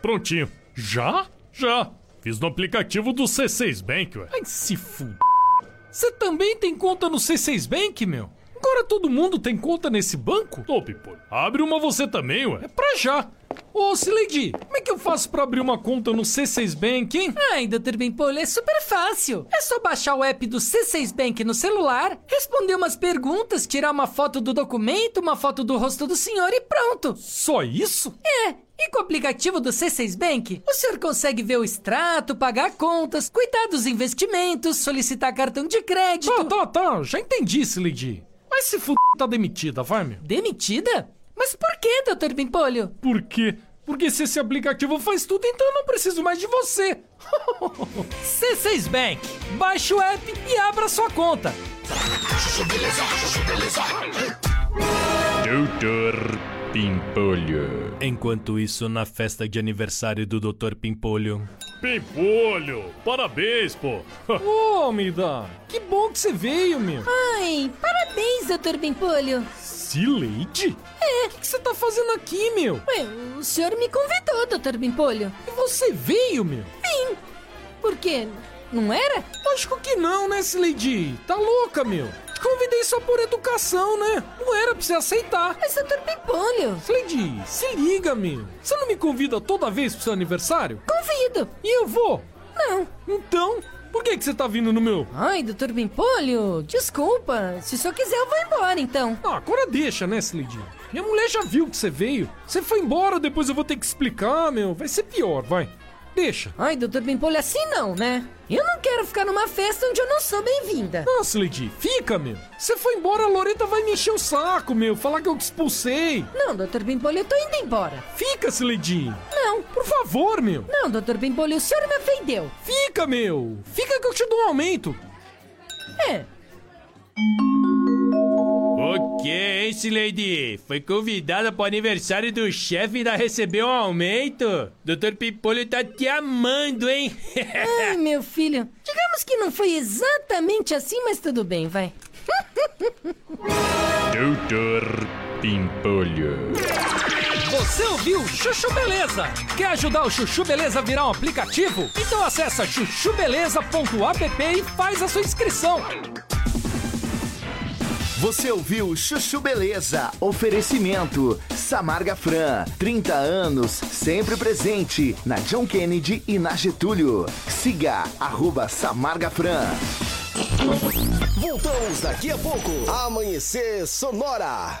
Prontinho. Já? Já. Fiz no aplicativo do C6 Bank, ué. Ai, se f***. Você também tem conta no C6 Bank, meu? Agora todo mundo tem conta nesse banco? Ô, Pimpolho, abre uma você também, ué. É pra já. Ô, Cileide, como é que eu faço pra abrir uma conta no C6 Bank, hein? Ai, Dr. Pimpolho, é super fácil. É só baixar o app do C6 Bank no celular, responder umas perguntas, tirar uma foto do documento, uma foto do rosto do senhor e pronto. Só isso? É. E com o aplicativo do C6 Bank, o senhor consegue ver o extrato, pagar contas, cuidar dos investimentos, solicitar cartão de crédito... Tá. Já entendi, Cileide. Mas se f*** tá demitida, vai, meu. Demitida? Mas por que, Dr. Pimpolho? Por quê? Porque se esse aplicativo faz tudo, então eu não preciso mais de você. C6 Bank. Baixe o app e abra sua conta. Doutor Pimpolho. Enquanto isso, na festa de aniversário do Dr. Pimpolho... Pimpolho, parabéns, pô. Ô, Mida, que bom que você veio, meu. Ai, parabéns, Dr. Pimpolho. Cileide? É. O que você tá fazendo aqui, meu? Ué, o senhor me convidou, Dr. Pimpolho. E você veio, meu? Sim. Por quê? Não era? Lógico que não, né, Cileide? Tá louca, meu. Te convidei só por educação, né? Não era pra você aceitar. Mas Dr. Pimpolho... Cileide, se liga, meu. Você não me convida toda vez pro seu aniversário? Convido. E eu vou? Não. Então... Por que você tá vindo no meu? Ai, Dr. Pimpolho, desculpa. Se o senhor quiser, eu vou embora, então. Ah, agora deixa, né, Slidinha? Minha mulher já viu que você veio. Você foi embora, depois eu vou ter que explicar, meu. Vai ser pior, vai. Deixa. Ai, Dr. Pimpolho, assim não, né? Eu não quero ficar numa festa onde eu não sou bem-vinda. Nossa, Lady, fica, meu. Você foi embora, a Laurita vai me encher o saco, meu. Falar que eu te expulsei. Não, Dr. Pimpolho, eu tô indo embora. Fica, Lady. Não. Por favor, meu. Não, Dr. Pimpolho, o senhor me ofendeu. Fica, meu. Fica que eu te dou um aumento. É. Ok, hein, Cileide? Foi convidada pro aniversário do chefe e ainda recebeu um aumento? Dr. Pimpolho tá te amando, hein? Ai, meu filho. Digamos que não foi exatamente assim, mas tudo bem, vai. Dr. Pimpolho. Você ouviu Chuchu Beleza? Quer ajudar o Chuchu Beleza a virar um aplicativo? Então acessa chuchubeleza.app e faz a sua inscrição. Você ouviu Chuchu Beleza, oferecimento, Samarga Fran, 30 anos, sempre presente, na John Kennedy e na Getúlio. Siga, @Samarga Fran. Voltamos daqui a pouco, Amanhecer Sonora.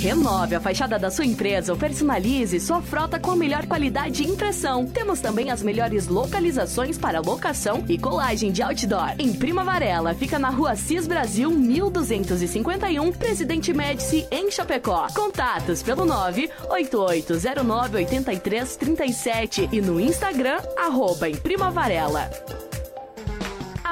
Renove a fachada da sua empresa ou personalize sua frota com a melhor qualidade de impressão. Temos também as melhores localizações para locação e colagem de outdoor. Imprima Varela fica na Rua Assis Brasil 1251, Presidente Médici, em Chapecó. Contatos pelo 988098337 e no Instagram, @Imprima Varela.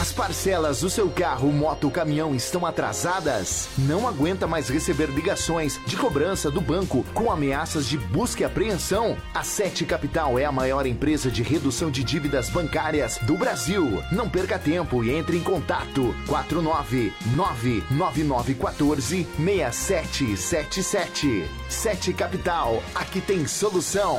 As parcelas do seu carro, moto ou caminhão estão atrasadas? Não aguenta mais receber ligações de cobrança do banco com ameaças de busca e apreensão? A Sete Capital é a maior empresa de redução de dívidas bancárias do Brasil. Não perca tempo e entre em contato. 499-9914-6777. Sete Capital, aqui tem solução.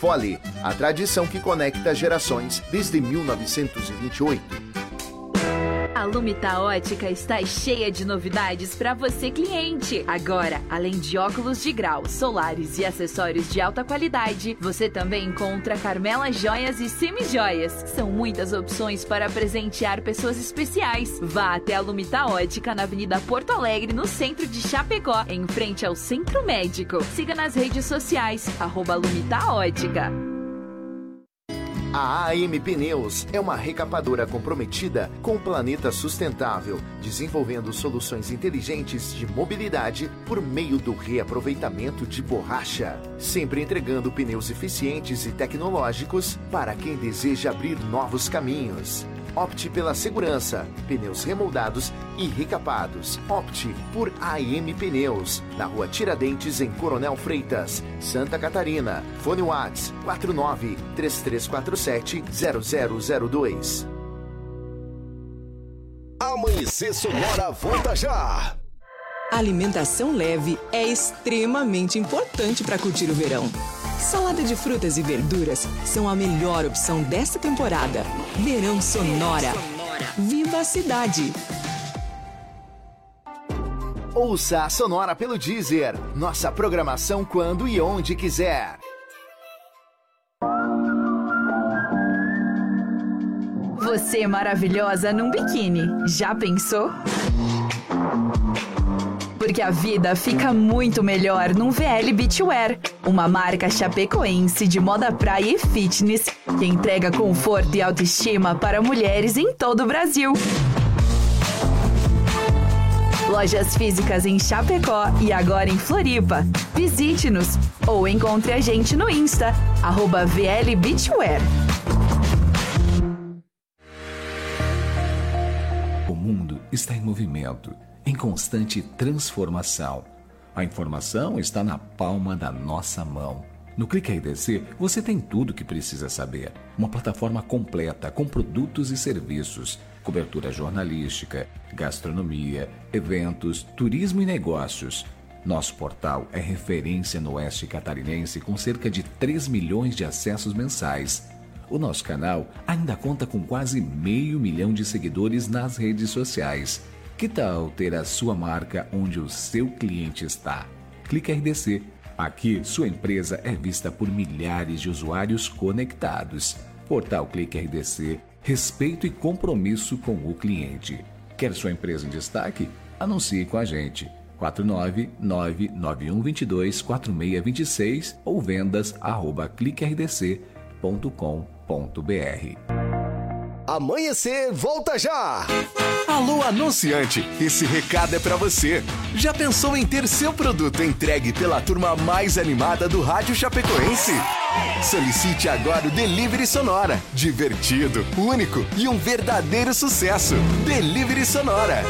Fole, a tradição que conecta gerações desde 1928. A Lumita Ótica está cheia de novidades para você, cliente. Agora, além de óculos de grau, solares e acessórios de alta qualidade, você também encontra Carmela Joias e Semijoias. São muitas opções para presentear pessoas especiais. Vá até a Lumita Ótica na Avenida Porto Alegre, no centro de Chapecó, em frente ao Centro Médico. Siga nas redes sociais, @LumitaOtica. A MPneus é uma recapadora comprometida com o planeta sustentável, desenvolvendo soluções inteligentes de mobilidade por meio do reaproveitamento de borracha, sempre entregando pneus eficientes e tecnológicos para quem deseja abrir novos caminhos. Opte pela segurança, pneus remoldados e recapados. Opte por AM Pneus, na Rua Tiradentes, em Coronel Freitas, Santa Catarina. Fone Whats 49-3347-0002. Amanhecer Sonora volta já! Alimentação leve é extremamente importante para curtir o verão. Salada de frutas e verduras são a melhor opção desta temporada. Verão Sonora. Viva a cidade! Ouça a Sonora pelo Deezer. Nossa programação quando e onde quiser. Você maravilhosa num biquíni. Já pensou? Porque a vida fica muito melhor num VL Beachwear, uma marca chapecoense de moda praia e fitness que entrega conforto e autoestima para mulheres em todo o Brasil. Lojas físicas em Chapecó e agora em Floripa. Visite-nos ou encontre a gente no Insta, @VL Beachwear. O mundo está em movimento, em constante transformação. A informação está na palma da nossa mão. No CliqueiRDC, você tem tudo o que precisa saber. Uma plataforma completa com produtos e serviços, cobertura jornalística, gastronomia, eventos, turismo e negócios. Nosso portal é referência no Oeste Catarinense com cerca de 3 milhões de acessos mensais. O nosso canal ainda conta com quase 500 mil de seguidores nas redes sociais. Que tal ter a sua marca onde o seu cliente está? CliqueiRDC. Aqui, sua empresa é vista por milhares de usuários conectados. Portal CliqueiRDC. Respeito e compromisso com o cliente. Quer sua empresa em destaque? Anuncie com a gente. 499-9122-4626 ou vendas @cliqueirdc.com.br. Amanhecer volta já! Alô, anunciante! Esse recado é pra você. Já pensou em ter seu produto entregue pela turma mais animada do rádio chapecoense? Solicite agora o Delivery Sonora. Divertido, único e um verdadeiro sucesso. Delivery Sonora.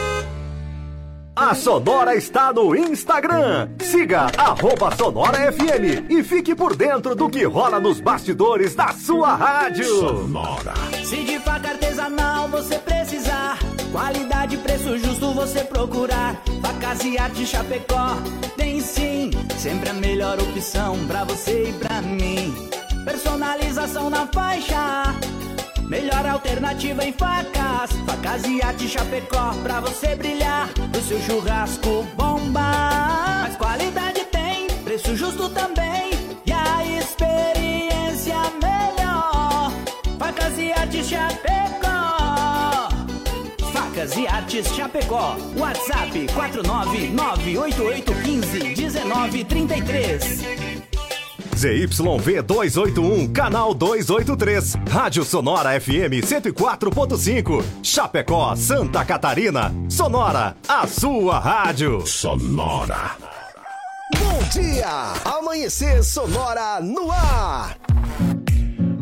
A Sonora está no Instagram. Siga @SonoraFM e fique por dentro do que rola nos bastidores da sua rádio. Sonora. Se de faca artesanal você precisar, Qualidade, preço justo você procurar. Facas e Arte Chapecó tem sim, sempre a melhor opção pra você e pra mim. Personalização na faixa, melhor alternativa em facas. Facas e Arte Chapecó pra você brilhar, o seu churrasco bomba. Mas qualidade tem, preço justo também e a experiência melhor. Facas e Arte Chapecó. Facas e Artes Chapecó, WhatsApp 49988151933. ZYV 281, canal 283, Rádio Sonora FM 104.5, Chapecó, Santa Catarina. Sonora, a sua rádio. Sonora. Bom dia, Amanhecer Sonora no ar.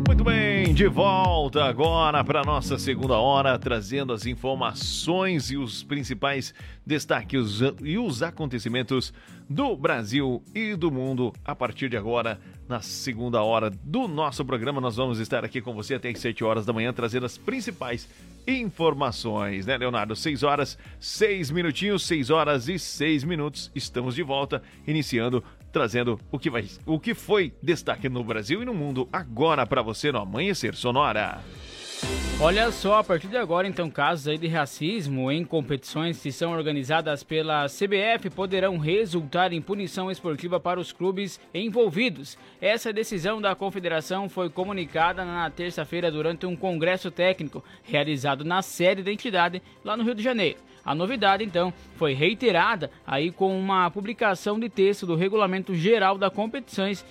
Muito bem, de volta agora para a nossa segunda hora, trazendo as informações e os principais destaques e os acontecimentos do Brasil e do mundo. A partir de agora, na segunda hora do nosso programa, nós vamos estar aqui com você até às 7 horas da manhã, trazendo as principais informações, né, Leonardo? 6 horas, 6 minutos, estamos de volta, iniciando, trazendo o que foi destaque no Brasil e no mundo agora para você no Amanhecer Sonora. Olha só, a partir de agora, então, casos aí de racismo em competições que são organizadas pela CBF poderão resultar em punição esportiva para os clubes envolvidos. Essa decisão da confederação foi comunicada na terça-feira durante um congresso técnico realizado na sede da entidade lá no Rio de Janeiro. A novidade, então, foi reiterada aí com uma publicação de texto do Regulamento Geral das Competições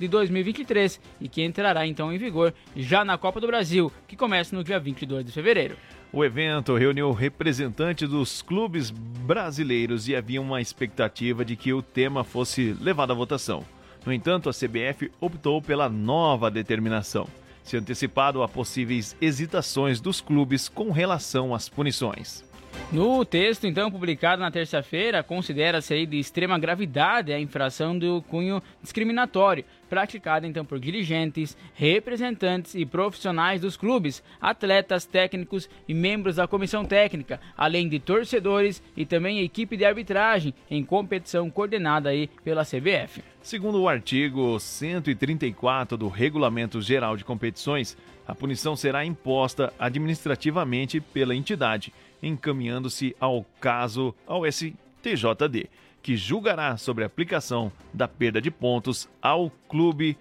de 2023 e que entrará, então, em vigor já na Copa do Brasil, que começa no dia 22 de fevereiro. O evento reuniu representantes dos clubes brasileiros e havia uma expectativa de que o tema fosse levado à votação. No entanto, a CBF optou pela nova determinação, se antecipado a possíveis hesitações dos clubes com relação às punições. No texto, então, publicado na terça-feira, considera-se aí de extrema gravidade a infração do cunho discriminatório, praticada, então, por dirigentes, representantes e profissionais dos clubes, atletas, técnicos e membros da comissão técnica, além de torcedores e também equipe de arbitragem, em competição coordenada aí pela CBF. Segundo o artigo 134 do Regulamento Geral de Competições, a punição será imposta administrativamente pela entidade, encaminhando-se ao caso ao STJD, que julgará sobre a aplicação da perda de pontos ao clube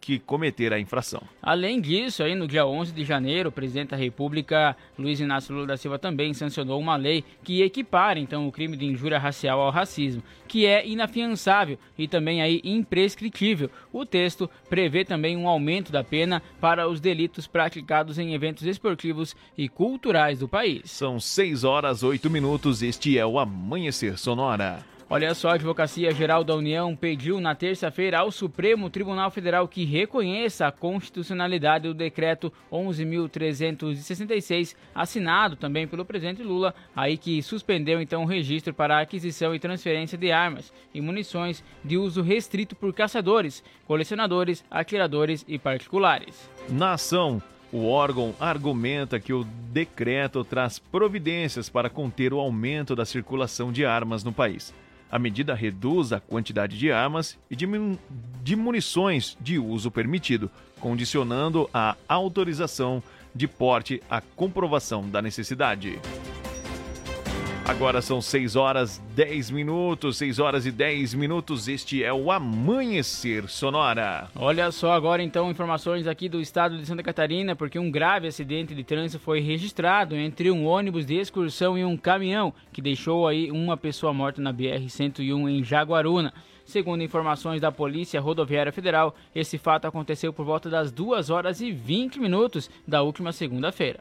que cometer a infração. Além disso, aí no dia 11 de janeiro, o presidente da República, Luiz Inácio Lula da Silva, também sancionou uma lei que equipara, então, o crime de injúria racial ao racismo, que é inafiançável e também aí imprescritível. O texto prevê também um aumento da pena para os delitos praticados em eventos esportivos e culturais do país. São 6 horas, 8 minutos, este é o Amanhecer Sonora. Olha só, a Advocacia Geral da União pediu na terça-feira ao Supremo Tribunal Federal que reconheça a constitucionalidade do decreto 11.366, assinado também pelo presidente Lula, aí que suspendeu então o registro para a aquisição e transferência de armas e munições de uso restrito por caçadores, colecionadores, atiradores e particulares. Na ação, o órgão argumenta que o decreto traz providências para conter o aumento da circulação de armas no país. A medida reduz a quantidade de armas e de munições de uso permitido, condicionando a autorização de porte à comprovação da necessidade. Agora são 6 horas e 10 minutos, este é o Amanhecer Sonora. Olha só agora então informações aqui do estado de Santa Catarina, porque um grave acidente de trânsito foi registrado entre um ônibus de excursão e um caminhão, que deixou aí uma pessoa morta na BR-101 em Jaguaruna. Segundo informações da Polícia Rodoviária Federal, esse fato aconteceu por volta das 2 horas e 20 minutos da última segunda-feira.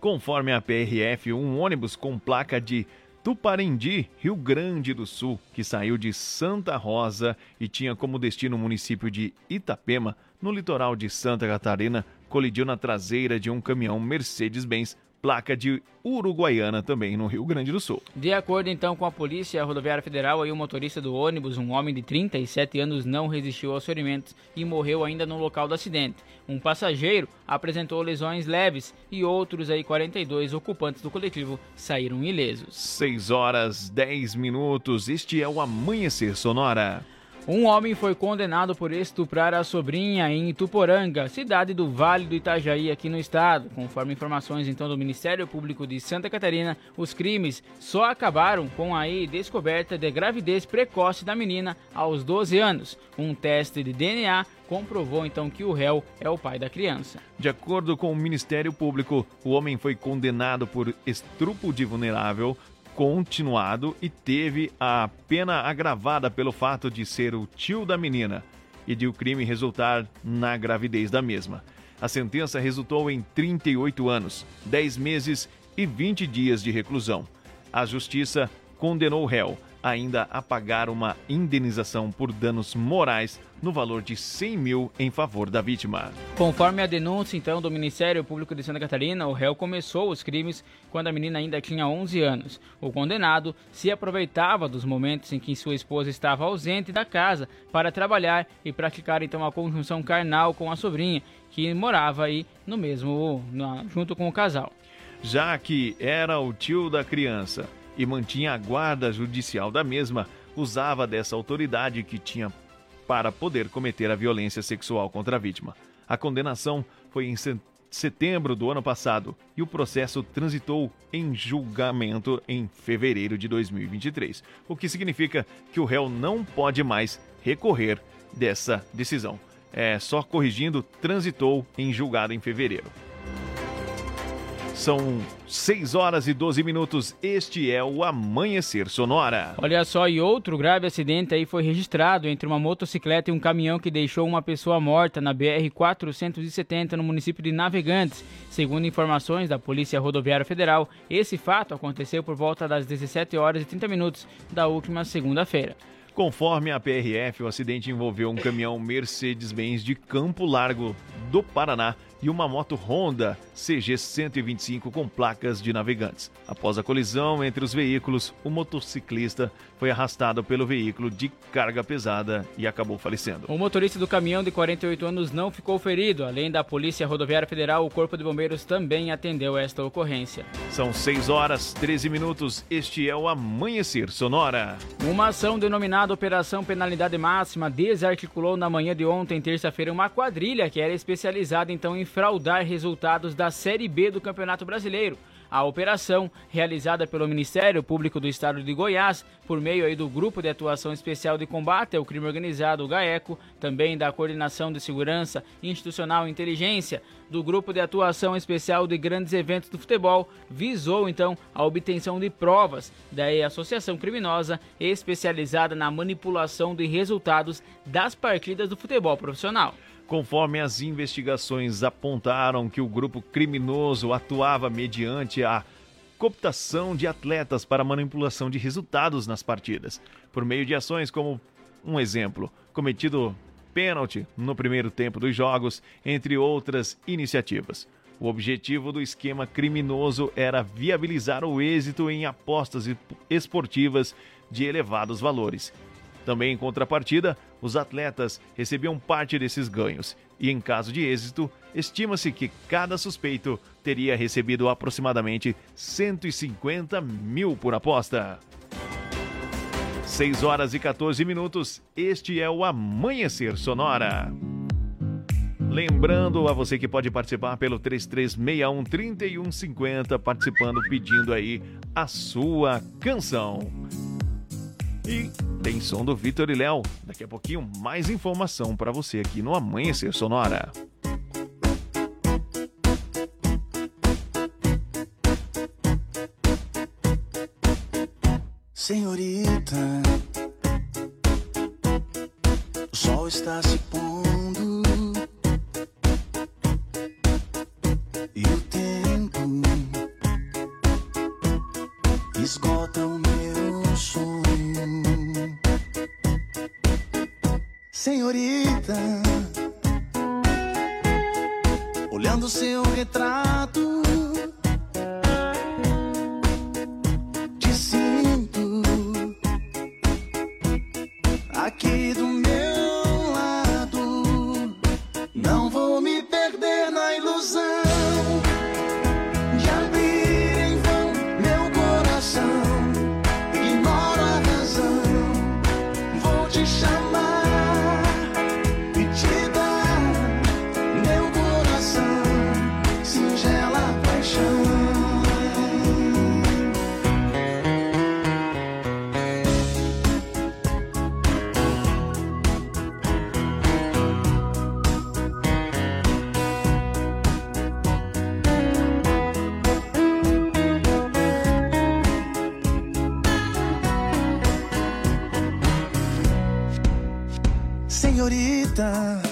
Conforme a PRF, um ônibus com placa de Tuparendi, Rio Grande do Sul, que saiu de Santa Rosa e tinha como destino o município de Itapema, no litoral de Santa Catarina, colidiu na traseira de um caminhão Mercedes-Benz placa de Uruguaiana, também no Rio Grande do Sul. De acordo, então, com a Polícia Rodoviária Federal, aí, o motorista do ônibus, um homem de 37 anos, não resistiu aos ferimentos e morreu ainda no local do acidente. Um passageiro apresentou lesões leves e outros, aí, 42 ocupantes do coletivo saíram ilesos. 6 horas, 10 minutos, este é o Amanhecer Sonora. Um homem foi condenado por estuprar a sobrinha em Ituporanga, cidade do Vale do Itajaí, aqui no estado. Conforme informações então do Ministério Público de Santa Catarina, os crimes só acabaram com a descoberta de gravidez precoce da menina aos 12 anos. Um teste de DNA comprovou então que o réu é o pai da criança. De acordo com o Ministério Público, o homem foi condenado por estupro de vulnerável continuado e teve a pena agravada pelo fato de ser o tio da menina e de o crime resultar na gravidez da mesma. A sentença resultou em 38 anos, 10 meses e 20 dias de reclusão. A justiça condenou o réu ainda a pagar uma indenização por danos morais no valor de 100 mil em favor da vítima. Conforme a denúncia, então, do Ministério Público de Santa Catarina, o réu começou os crimes quando a menina ainda tinha 11 anos. O condenado se aproveitava dos momentos em que sua esposa estava ausente da casa para trabalhar e praticar, então, a conjunção carnal com a sobrinha, que morava aí no mesmo, junto com o casal. Já que era o tio da criança e mantinha a guarda judicial da mesma, usava dessa autoridade que tinha para poder cometer a violência sexual contra a vítima. A condenação foi em setembro do ano passado e o processo transitou em julgamento em fevereiro de 2023, o que significa que o réu não pode mais recorrer dessa decisão. Só corrigindo, transitou em julgado em fevereiro. São 6 horas e 12 minutos, este é o Amanhecer Sonora. Olha só, e outro grave acidente aí foi registrado entre uma motocicleta e um caminhão que deixou uma pessoa morta na BR-470 no município de Navegantes. Segundo informações da Polícia Rodoviária Federal, esse fato aconteceu por volta das 17 horas e 30 minutos da última segunda-feira. Conforme a PRF, o acidente envolveu um caminhão Mercedes-Benz de Campo Largo do Paraná e uma moto Honda CG 125 com placas de Navegantes. Após a colisão entre os veículos, o motociclista foi arrastado pelo veículo de carga pesada e acabou falecendo. O motorista do caminhão de 48 anos não ficou ferido. Além da Polícia Rodoviária Federal, o Corpo de Bombeiros também atendeu esta ocorrência. São 6 horas, 13 minutos. Este é o Amanhecer Sonora. Uma ação denominada Operação Penalidade Máxima desarticulou na manhã de ontem, terça-feira, uma quadrilha que era especializada então em fraudar resultados da Série B do Campeonato Brasileiro. A operação, realizada pelo Ministério Público do Estado de Goiás, por meio aí do Grupo de Atuação Especial de Combate ao Crime Organizado, o GAECO, também da Coordenação de Segurança Institucional e Inteligência, do Grupo de Atuação Especial de Grandes Eventos do Futebol, visou então a obtenção de provas da associação criminosa especializada na manipulação de resultados das partidas do futebol profissional. Conforme as investigações apontaram que o grupo criminoso atuava mediante a cooptação de atletas para manipulação de resultados nas partidas, por meio de ações como, um exemplo, cometido pênalti no primeiro tempo dos jogos, entre outras iniciativas. O objetivo do esquema criminoso era viabilizar o êxito em apostas esportivas de elevados valores. Também, em contrapartida, os atletas recebiam parte desses ganhos e, em caso de êxito, estima-se que cada suspeito teria recebido aproximadamente 150 mil por aposta. 6 horas e 14 minutos, este é o Amanhecer Sonora. Lembrando a você que pode participar pelo 3361-3150, participando, pedindo aí a sua canção. E tem som do Vitor e Léo. Daqui a pouquinho, mais informação para você aqui no Amanhecer Sonora. Senhorita, o sol está se pondo e o tempo esgota o meu sonho. Senhorita, olhando seu retrato, bonita.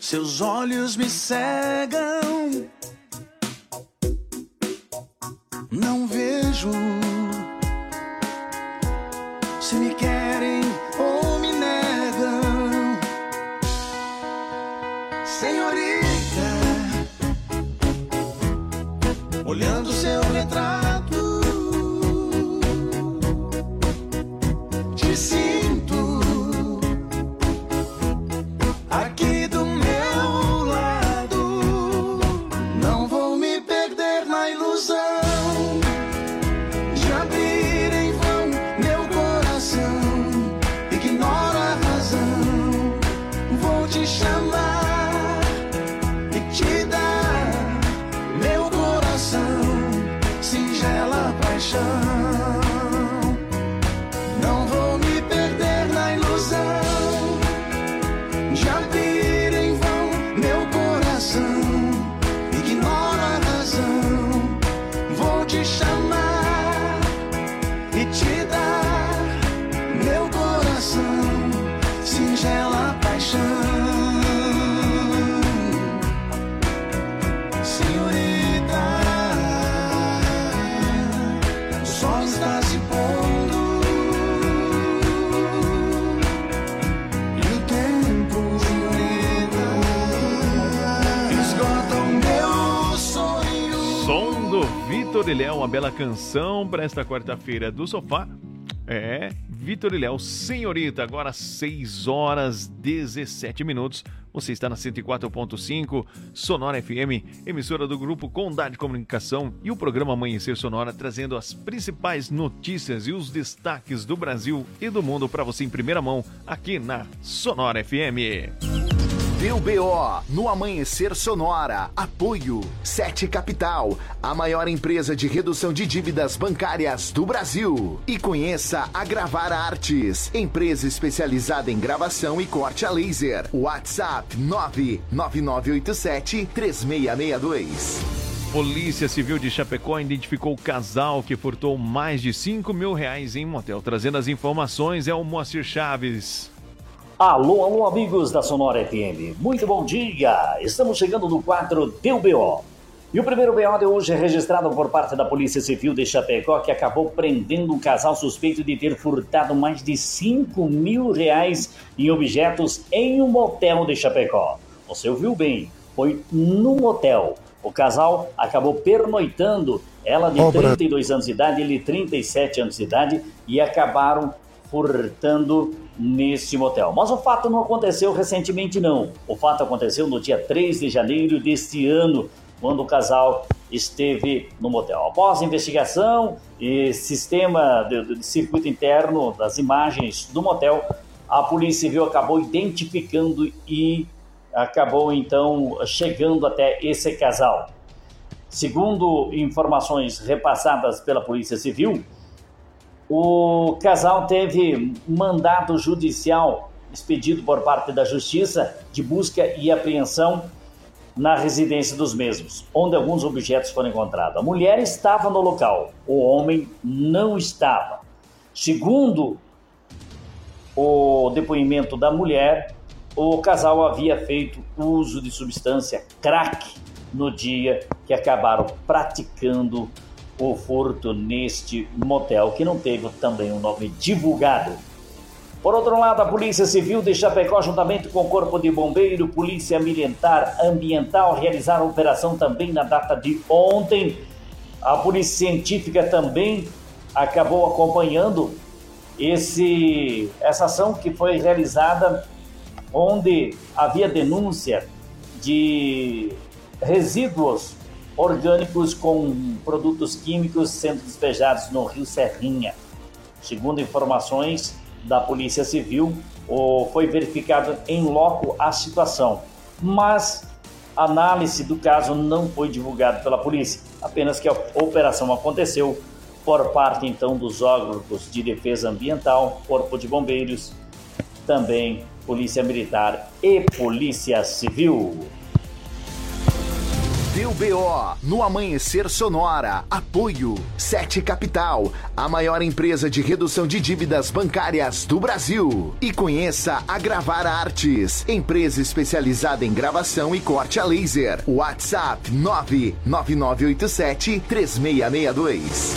Seus olhos me cegam, não vejo se me querem ou me negam. Senhorita, olhando seu retrato, te sinto aqui do meu lado. Não vou me perder na ilusão. Não vou me perder na ilusão. Já vira em vão meu coração. Ignora a razão. Vou te chamar e te dar meu coração, singela paixão. Vitor e Léo, uma bela canção para esta quarta-feira do sofá. É, Vitor e Léo, Senhorita, agora 6 horas 17 minutos. Você está na 104.5 Sonora FM, emissora do Grupo Condá de Comunicação, e o programa Amanhecer Sonora, trazendo as principais notícias e os destaques do Brasil e do mundo para você em primeira mão, aqui na Sonora FM. Deu BO no Amanhecer Sonora. Apoio Sete Capital, a maior empresa de redução de dívidas bancárias do Brasil. E conheça a Gravar Artes, empresa especializada em gravação e corte a laser. WhatsApp 99987-3662. Polícia Civil de Chapecó identificou o casal que furtou mais de R$5 mil em motel. Trazendo as informações é o Moacir Chaves. Alô, alô, amigos da Sonora FM. Muito bom dia. Estamos chegando no quadro Deu BO. E o primeiro BO de hoje é registrado por parte da Polícia Civil de Chapecó, que acabou prendendo um casal suspeito de ter furtado mais de R$5 mil em objetos em um motel de Chapecó. Você ouviu bem, foi num motel. O casal acabou pernoitando, ela de 32 anos de idade, ele de 37 anos de idade, e acabaram furtando neste motel. Mas o fato não aconteceu recentemente, não. O fato aconteceu no dia 3 de janeiro deste ano, quando o casal esteve no motel. Após a investigação e sistema de circuito interno das imagens do motel, a Polícia Civil acabou identificando e acabou, então, chegando até esse casal. Segundo informações repassadas pela Polícia Civil, o casal teve mandado judicial expedido por parte da Justiça de busca e apreensão na residência dos mesmos, onde alguns objetos foram encontrados. A mulher estava no local, o homem não estava. Segundo o depoimento da mulher, o casal havia feito uso de substância crack no dia que acabaram praticando o furto neste motel, que não teve também um nome divulgado. Por outro lado, a Polícia Civil de Chapecó, juntamente com o Corpo de Bombeiro, Polícia Militar Ambiental, realizaram operação também na data de ontem. A Polícia Científica também acabou acompanhando essa ação que foi realizada, onde havia denúncia de resíduos orgânicos com produtos químicos sendo despejados no Rio Serrinha. Segundo informações da Polícia Civil, foi verificado em loco a situação, mas a análise do caso não foi divulgada pela polícia, apenas que a operação aconteceu por parte, então, dos órgãos de defesa ambiental, Corpo de Bombeiros, também Polícia Militar e Polícia Civil. Deu BO no Amanhecer Sonora. Apoio Sete Capital, a maior empresa de redução de dívidas bancárias do Brasil. E conheça a Gravar Artes, empresa especializada em gravação e corte a laser. WhatsApp 99987-3662.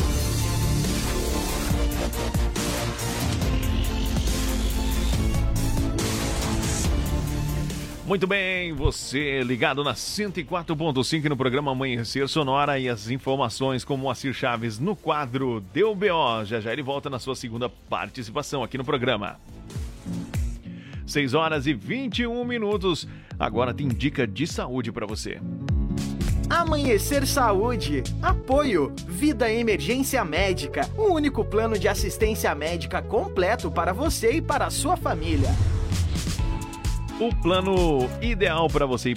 Muito bem, você ligado na 104.5 no programa Amanhecer Sonora e as informações com Moacir Chaves no quadro Deu BO. Já já ele volta na sua segunda participação aqui no programa. 6 horas e 21 minutos. Agora tem dica de saúde para você. Amanhecer Saúde. Apoio Vida Emergência Médica, o único plano de assistência médica completo para você e para a sua família. O plano ideal para você e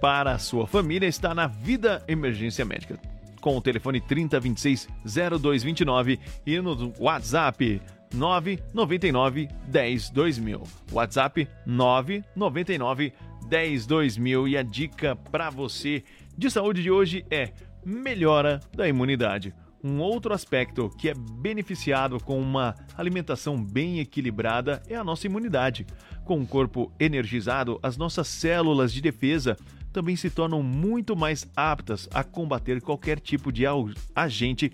para a sua família está na Vida Emergência Médica, com o telefone 3026-0229 e no WhatsApp 999-10-2000. WhatsApp 999-10-2000. E a dica para você de saúde de hoje é melhora da imunidade. Um outro aspecto que é beneficiado com uma alimentação bem equilibrada é a nossa imunidade. Com o corpo energizado, as nossas células de defesa também se tornam muito mais aptas a combater qualquer tipo de agente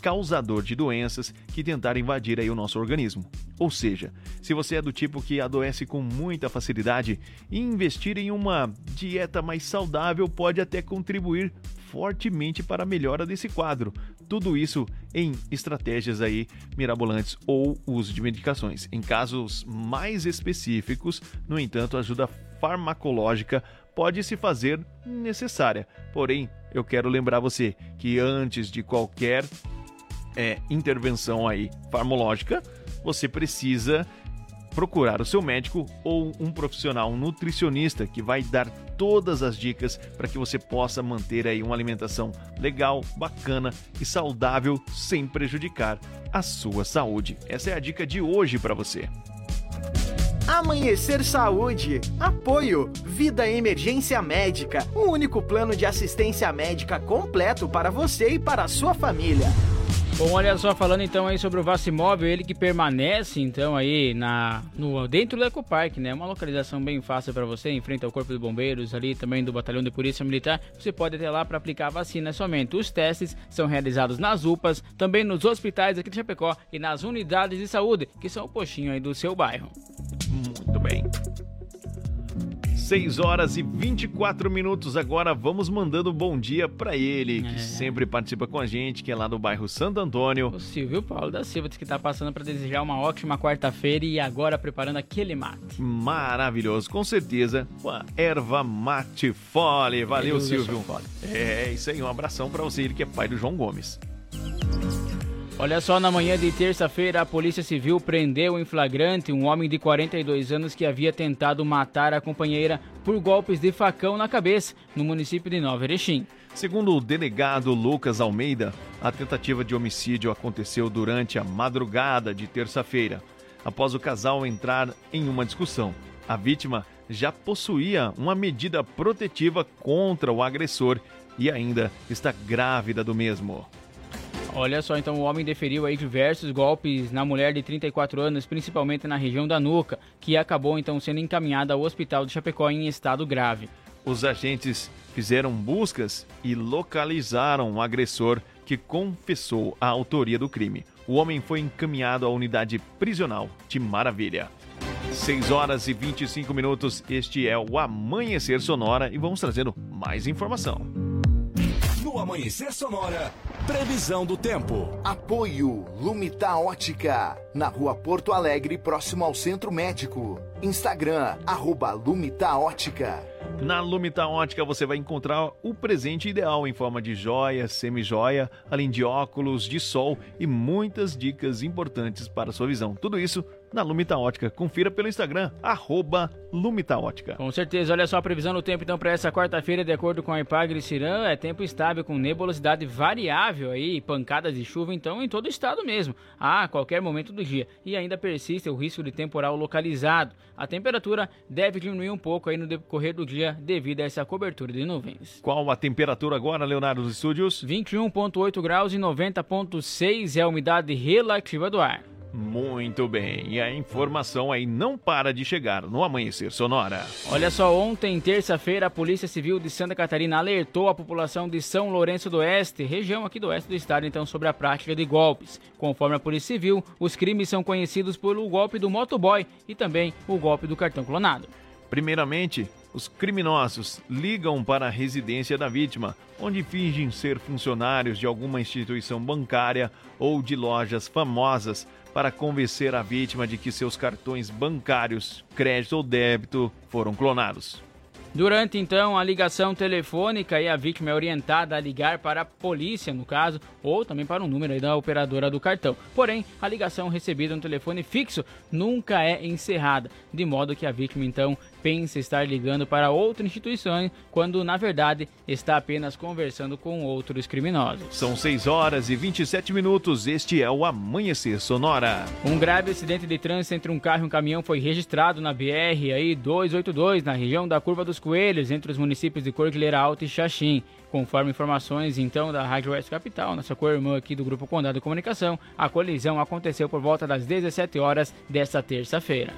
causador de doenças que tentar invadir aí o nosso organismo. Ou seja, se você é do tipo que adoece com muita facilidade, investir em uma dieta mais saudável pode até contribuir fortemente para a melhora desse quadro. Tudo isso em estratégias aí mirabolantes ou uso de medicações. Em casos mais específicos, no entanto, a ajuda farmacológica pode se fazer necessária. Porém, eu quero lembrar você que antes de qualquer intervenção aí farmacológica, você precisa procurar o seu médico ou um profissional, um nutricionista, que vai dar todas as dicas para que você possa manter aí uma alimentação legal, bacana e saudável sem prejudicar a sua saúde. Essa é a dica de hoje para você. Amanhecer Saúde. Apoio Vida Emergência Médica, o único plano de assistência médica completo para você e para a sua família. Bom, olha só, falando então aí sobre o Vacimóvel, ele que permanece então aí dentro do Ecoparque, né? Uma localização bem fácil para você, em frente ao Corpo de Bombeiros, ali também do Batalhão de Polícia Militar. Você pode até lá para aplicar a vacina somente. Os testes são realizados nas UPAs, também nos hospitais aqui de Chapecó e nas unidades de saúde, que são o postinho aí do seu bairro. Muito bem. 6 horas e 24 minutos agora, vamos mandando um bom dia pra ele, que sempre participa com a gente, que é lá do bairro Santo Antônio. O Silvio Paulo da Silva diz que tá passando pra desejar uma ótima quarta-feira e agora preparando aquele mate. Maravilhoso, com certeza, com a erva mate Fole. Valeu, Silvio. É isso aí, um abração pra você, ele que é pai do João Gomes. Olha só, na manhã de terça-feira, a Polícia Civil prendeu em flagrante um homem de 42 anos que havia tentado matar a companheira por golpes de facão na cabeça, no município de Nova Erechim. Segundo o delegado Lucas Almeida, a tentativa de homicídio aconteceu durante a madrugada de terça-feira, após o casal entrar em uma discussão. A vítima já possuía uma medida protetiva contra o agressor e ainda está grávida do mesmo. Olha só, então o homem deferiu aí diversos golpes na mulher de 34 anos, principalmente na região da nuca, que acabou então sendo encaminhada ao hospital de Chapecó em estado grave. Os agentes fizeram buscas e localizaram o agressor, que confessou a autoria do crime. O homem foi encaminhado à unidade prisional de Maravilha. 6 horas e 25 minutos, este é o Amanhecer Sonora e vamos trazendo mais informação. No Amanhecer Sonora, previsão do tempo. Apoio Lumita Ótica, na rua Porto Alegre, próximo ao Centro Médico. Instagram, @LumitaOtica. Na Lumita Ótica você vai encontrar o presente ideal em forma de joia, semijoia, além de óculos de sol e muitas dicas importantes para a sua visão. Tudo isso na Lumita Ótica. Confira pelo Instagram, @LumitaOtica. Com certeza. Olha só a previsão do tempo então para essa quarta-feira, de acordo com a Ipagre-Cirã, é tempo estável com nebulosidade variável aí, pancadas de chuva então em todo o estado mesmo, a qualquer momento do dia. E ainda persiste o risco de temporal localizado. A temperatura deve diminuir um pouco aí no decorrer do dia devido a essa cobertura de nuvens. Qual a temperatura agora, Leonardo, dos estúdios? 21,8 graus e 90,6 é a umidade relativa do ar. Muito bem, e a informação aí não para de chegar no Amanhecer Sonora. Olha só, ontem, terça-feira, a Polícia Civil de Santa Catarina alertou a população de São Lourenço do Oeste, região aqui do oeste do estado, então, sobre a prática de golpes. Conforme a Polícia Civil, os crimes são conhecidos pelo golpe do motoboy e também o golpe do cartão clonado. Primeiramente, os criminosos ligam para a residência da vítima, onde fingem ser funcionários de alguma instituição bancária ou de lojas famosas, para convencer a vítima de que seus cartões bancários, crédito ou débito, foram clonados. Durante, então, a ligação telefônica, a vítima é orientada a ligar para a polícia, no caso, ou também para um número aí da operadora do cartão. Porém, a ligação recebida no telefone fixo nunca é encerrada, de modo que a vítima, então, pensa estar ligando para outra instituição, quando, na verdade, está apenas conversando com outros criminosos. São 6 horas e 27 minutos, este é o Amanhecer Sonora. Um grave acidente de trânsito entre um carro e um caminhão foi registrado na BR-282, na região da Curva dos Coelhos, entre os municípios de Cordilheira Alta e Xaxim. Conforme informações, então, da Rádio Oeste Capital, nossa co-irmã aqui do Grupo Condado de Comunicação, a colisão aconteceu por volta das 17 horas desta terça-feira.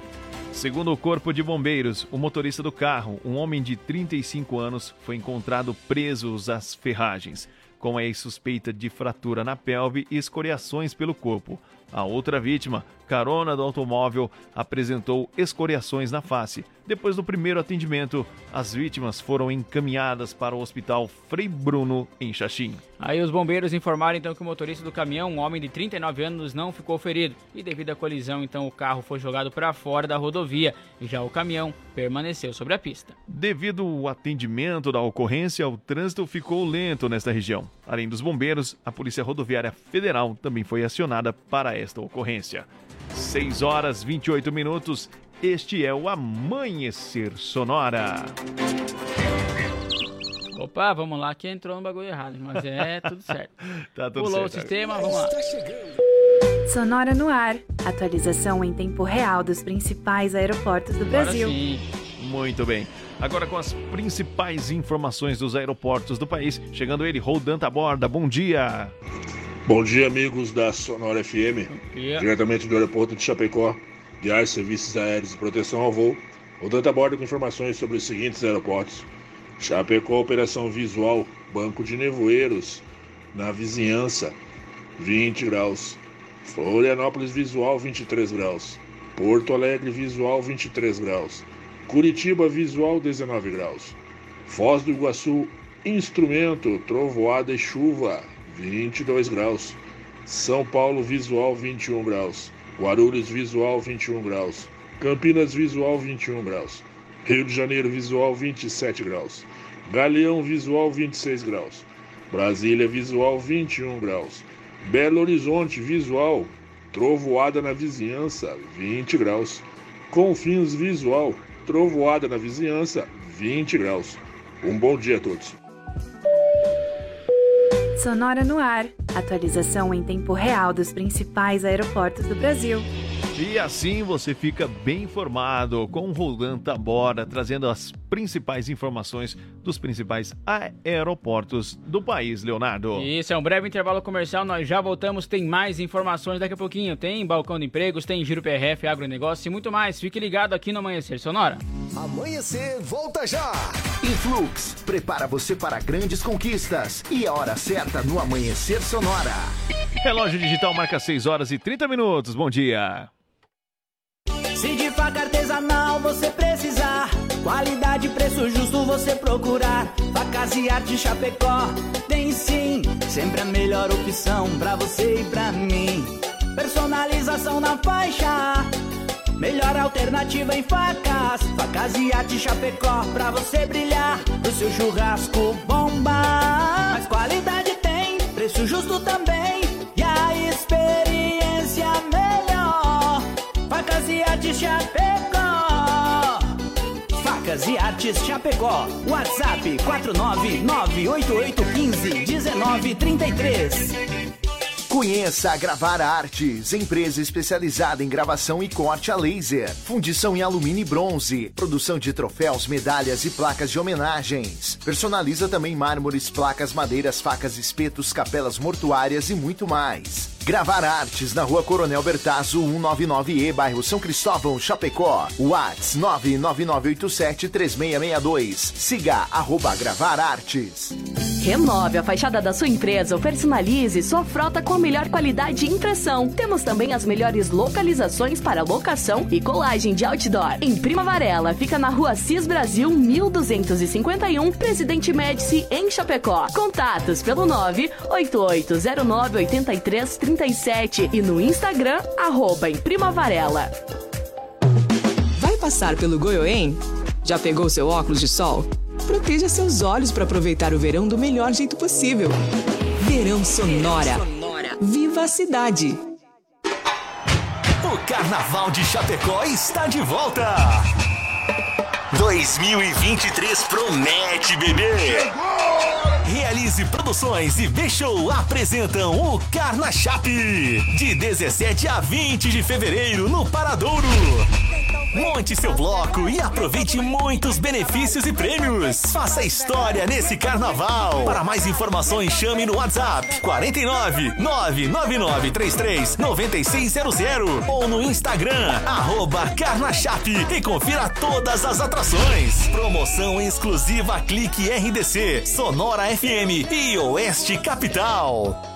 Segundo o Corpo de Bombeiros, o motorista do carro, um homem de 35 anos, foi encontrado preso às ferragens, com a suspeita de fratura na pelve e escoriações pelo corpo. A outra vítima, carona do automóvel, apresentou escoriações na face. Depois do primeiro atendimento, as vítimas foram encaminhadas para o Hospital Frei Bruno, em Xaxim. Aí os bombeiros informaram então que o motorista do caminhão, um homem de 39 anos, não ficou ferido. E devido à colisão, então, o carro foi jogado para fora da rodovia. Já o caminhão permaneceu sobre a pista. Devido ao atendimento da ocorrência, o trânsito ficou lento nesta região. Além dos bombeiros, a Polícia Rodoviária Federal também foi acionada para esta ocorrência. 6 horas 28 minutos, este é o Amanhecer Sonora. Opa, vamos lá que entrou no bagulho errado, mas é tudo certo. Tá tudo Pulou certo. Pulou o sistema, vamos lá. Sonora no ar, atualização em tempo real dos principais aeroportos do Brasil. Muito bem. Agora com as principais informações dos aeroportos do país, chegando ele, Roldan Taborda, bom dia. Bom dia, amigos da Sonora FM, diretamente do aeroporto de Chapecó, de Ar, Serviços Aéreos e Proteção ao Voo. Voltando a bordo com informações sobre os seguintes aeroportos. Chapecó, Operação Visual, Banco de Nevoeiros, na vizinhança, 20 graus. Florianópolis Visual, 23 graus. Porto Alegre Visual, 23 graus. Curitiba Visual, 19 graus. Foz do Iguaçu, Instrumento, Trovoada e Chuva, 22 graus, São Paulo Visual 21 graus, Guarulhos Visual 21 graus, Campinas Visual 21 graus, Rio de Janeiro Visual 27 graus, Galeão Visual 26 graus, Brasília Visual 21 graus, Belo Horizonte Visual, Trovoada na vizinhança 20 graus, Confins Visual, Trovoada na vizinhança 20 graus. Um bom dia a todos. Sonora no ar, atualização em tempo real dos principais aeroportos do Brasil. E assim você fica bem informado com o Roldan Taborda, trazendo as principais informações dos principais aeroportos do país, Leonardo. Isso, é um breve intervalo comercial, nós já voltamos, tem mais informações daqui a pouquinho, tem Balcão de Empregos, tem Giro PRF, Agronegócio e muito mais, fique ligado aqui no Amanhecer Sonora. Amanhecer volta já! Influx, prepara você para grandes conquistas e a hora certa no Amanhecer Sonora. Relógio digital marca 6 horas e 30 minutos, bom dia! Se de faca artesanal você precisar, qualidade e preço justo você procurar, Facas de Arte Chapecó tem sim, sempre a melhor opção pra você e pra mim. Personalização na faixa, melhor alternativa em facas, Facas de Arte Chapecó pra você brilhar, pro seu churrasco bomba. Mas qualidade tem, preço justo também, e a experiência melhor, Facas de Artes Chapecó. WhatsApp 49988151933. Conheça a Gravar Artes, empresa especializada em gravação e corte a laser, fundição em alumínio e bronze, produção de troféus, medalhas e placas de homenagens. Personaliza também mármores, placas, madeiras, facas, espetos, capelas mortuárias e muito mais. Gravar Artes na Rua Coronel Bertazzo, 199E, bairro São Cristóvão, Chapecó. Whats 999873662. Siga @gravarartes. Renove a fachada da sua empresa ou personalize sua frota com a melhor qualidade de impressão. Temos também as melhores localizações para locação e colagem de outdoor. Imprima Varela fica na Rua Assis Brasil 1251, Presidente Médici, em Chapecó. Contatos pelo 988098330 e no Instagram, @imprimavarela. Vai passar pelo Goiôem? Já pegou seu óculos de sol? Proteja seus olhos para aproveitar o verão do melhor jeito possível. Verão Sonora. Viva a cidade! O Carnaval de Chapecó está de volta! 2023 promete, bebê! Realize Produções e B-Show apresentam o Carna Chape, de 17 a 20 de fevereiro, no Paradouro. Monte seu bloco e aproveite muitos benefícios e prêmios. Faça história nesse carnaval. Para mais informações, chame no WhatsApp 49999339600 ou no Instagram, @Carnachape, e confira todas as atrações. Promoção exclusiva CliqueiRDC, Sonora FM e Oeste Capital.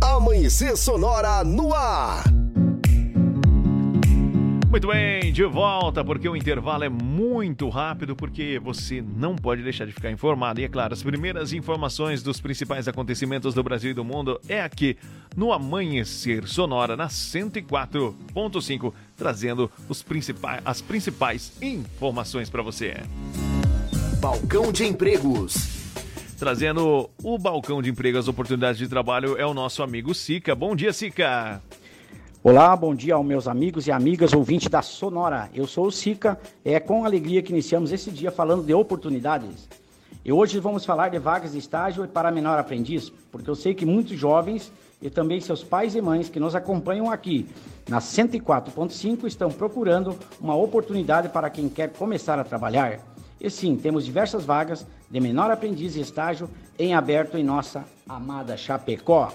Amanhecer Sonora no ar. Muito bem, de volta, porque o intervalo é muito rápido, porque você não pode deixar de ficar informado. E é claro, as primeiras informações dos principais acontecimentos do Brasil e do mundo é aqui no Amanhecer Sonora, na 104.5, trazendo as principais informações para você. Balcão de empregos. Trazendo o Balcão de Emprego, as oportunidades de trabalho, é o nosso amigo Sica. Bom dia, Sica! Olá, bom dia aos meus amigos e amigas ouvintes da Sonora. Eu sou o Sica, é com alegria que iniciamos esse dia falando de oportunidades. E hoje vamos falar de vagas de estágio e para menor aprendiz, porque eu sei que muitos jovens e também seus pais e mães que nos acompanham aqui na 104.5 estão procurando uma oportunidade para quem quer começar a trabalhar. E sim, temos diversas vagas de menor aprendiz e estágio em aberto em nossa amada Chapecó.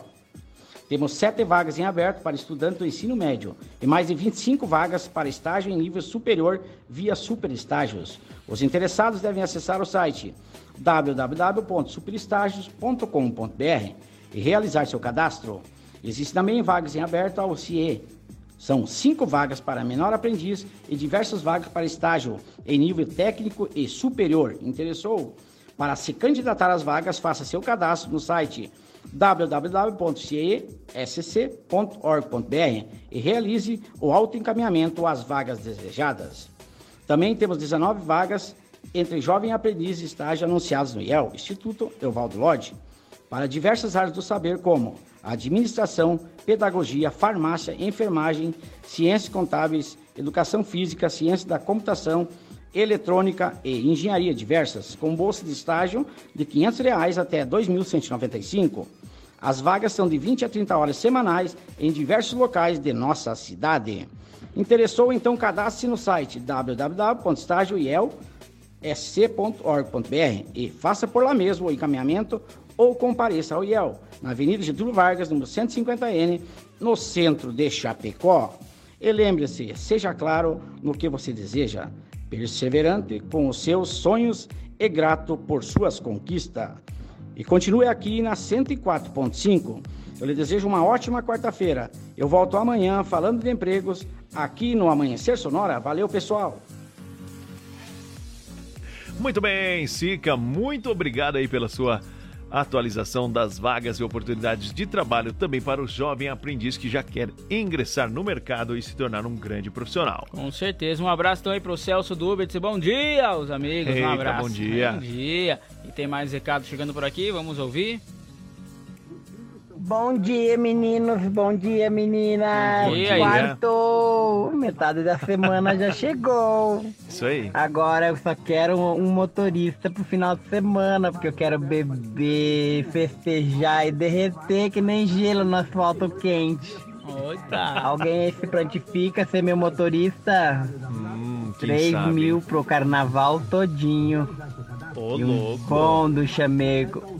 Temos 7 vagas em aberto para estudante do ensino médio e mais de 25 vagas para estágio em nível superior via superestágios. Os interessados devem acessar o site www.superestágios.com.br e realizar seu cadastro. Existem também vagas em aberto ao CIE. São 5 vagas para menor aprendiz e diversas vagas para estágio em nível técnico e superior. Interessou? Para se candidatar às vagas, faça seu cadastro no site www.cesc.org.br e realize o autoencaminhamento às vagas desejadas. Também temos 19 vagas entre jovem aprendiz e estágio anunciados no IEL, Instituto Evaldo Lodge, para diversas áreas do saber, como administração, pedagogia, farmácia, enfermagem, ciências contábeis, educação física, ciência da computação, eletrônica e engenharia diversas, com bolsa de estágio de R$ 500 até R$ 2.195. As vagas são de 20 a 30 horas semanais em diversos locais de nossa cidade. Interessou? Então cadastre-se no site www.estagioielsc.org.br e faça por lá mesmo o encaminhamento ou compareça ao IEL, na Avenida Getúlio Vargas, número 150N, no centro de Chapecó. E lembre-se, seja claro no que você deseja, perseverante com os seus sonhos e grato por suas conquistas. E continue aqui na 104.5. Eu lhe desejo uma ótima quarta-feira. Eu volto amanhã falando de empregos aqui no Amanhecer Sonora. Valeu, pessoal! Muito bem, Sica, muito obrigado aí pela sua atualização das vagas e oportunidades de trabalho também para o jovem aprendiz que já quer ingressar no mercado e se tornar um grande profissional. Com certeza. Um abraço também para o Celso do Uber. Bom dia, os amigos. Eita, um abraço. Bom dia. Bom dia. E tem mais recado chegando por aqui, vamos ouvir. Bom dia, meninos. Bom dia, meninas. Quarto, metade da semana já chegou. Isso aí. Agora eu só quero um motorista pro final de semana, porque eu quero beber, festejar e derreter que nem gelo no asfalto quente. Oita. Alguém aí se prontifica ser meu motorista? 3 mil pro carnaval todinho. Ô, e um louco. Bom do chameco.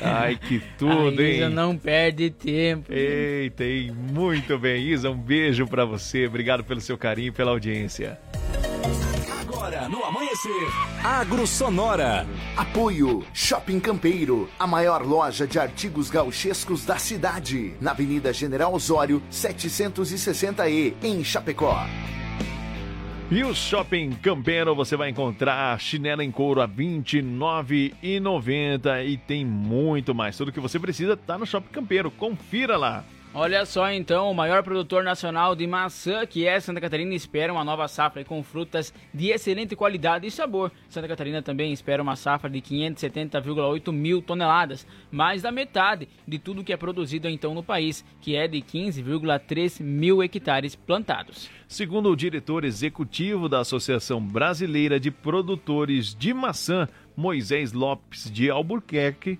Ai, que tudo, hein? Isa não perde tempo. Eita, hein? Muito bem, Isa, um beijo pra você. Obrigado pelo seu carinho e pela audiência. Agora, no Amanhecer, Agro Sonora. Apoio Shopping Campeiro, a maior loja de artigos gauchescos da cidade. Na Avenida General Osório, 760E, em Chapecó. E o Shopping Campeiro, você vai encontrar chinela em couro a R$ 29,90 e tem muito mais. Tudo que você precisa está no Shopping Campeiro, confira lá. Olha só então, o maior produtor nacional de maçã, que é Santa Catarina, espera uma nova safra com frutas de excelente qualidade e sabor. Santa Catarina também espera uma safra de 570,8 mil toneladas, mais da metade de tudo que é produzido então no país, que é de 15,3 mil hectares plantados. Segundo o diretor executivo da Associação Brasileira de Produtores de Maçã, Moisés Lopes de Albuquerque,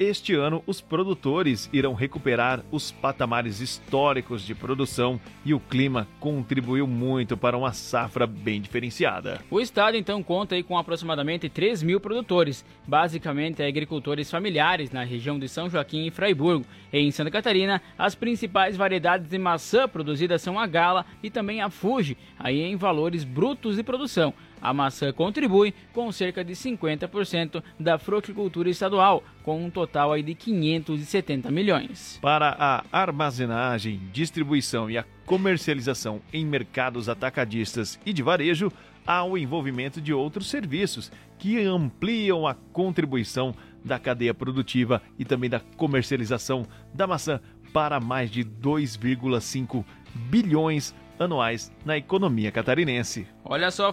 este ano, os produtores irão recuperar os patamares históricos de produção e o clima contribuiu muito para uma safra bem diferenciada. O estado, então, conta aí com aproximadamente 3 mil produtores, basicamente agricultores familiares na região de São Joaquim e Fraiburgo. Em Santa Catarina, as principais variedades de maçã produzidas são a Gala e também a Fuji, aí em valores brutos de produção. A maçã contribui com cerca de 50% da fruticultura estadual, com um total aí de 570 milhões. Para a armazenagem, distribuição e a comercialização em mercados atacadistas e de varejo, há o envolvimento de outros serviços que ampliam a contribuição da cadeia produtiva e também da comercialização da maçã para mais de 2,5 bilhões anuais na economia catarinense. Olha só.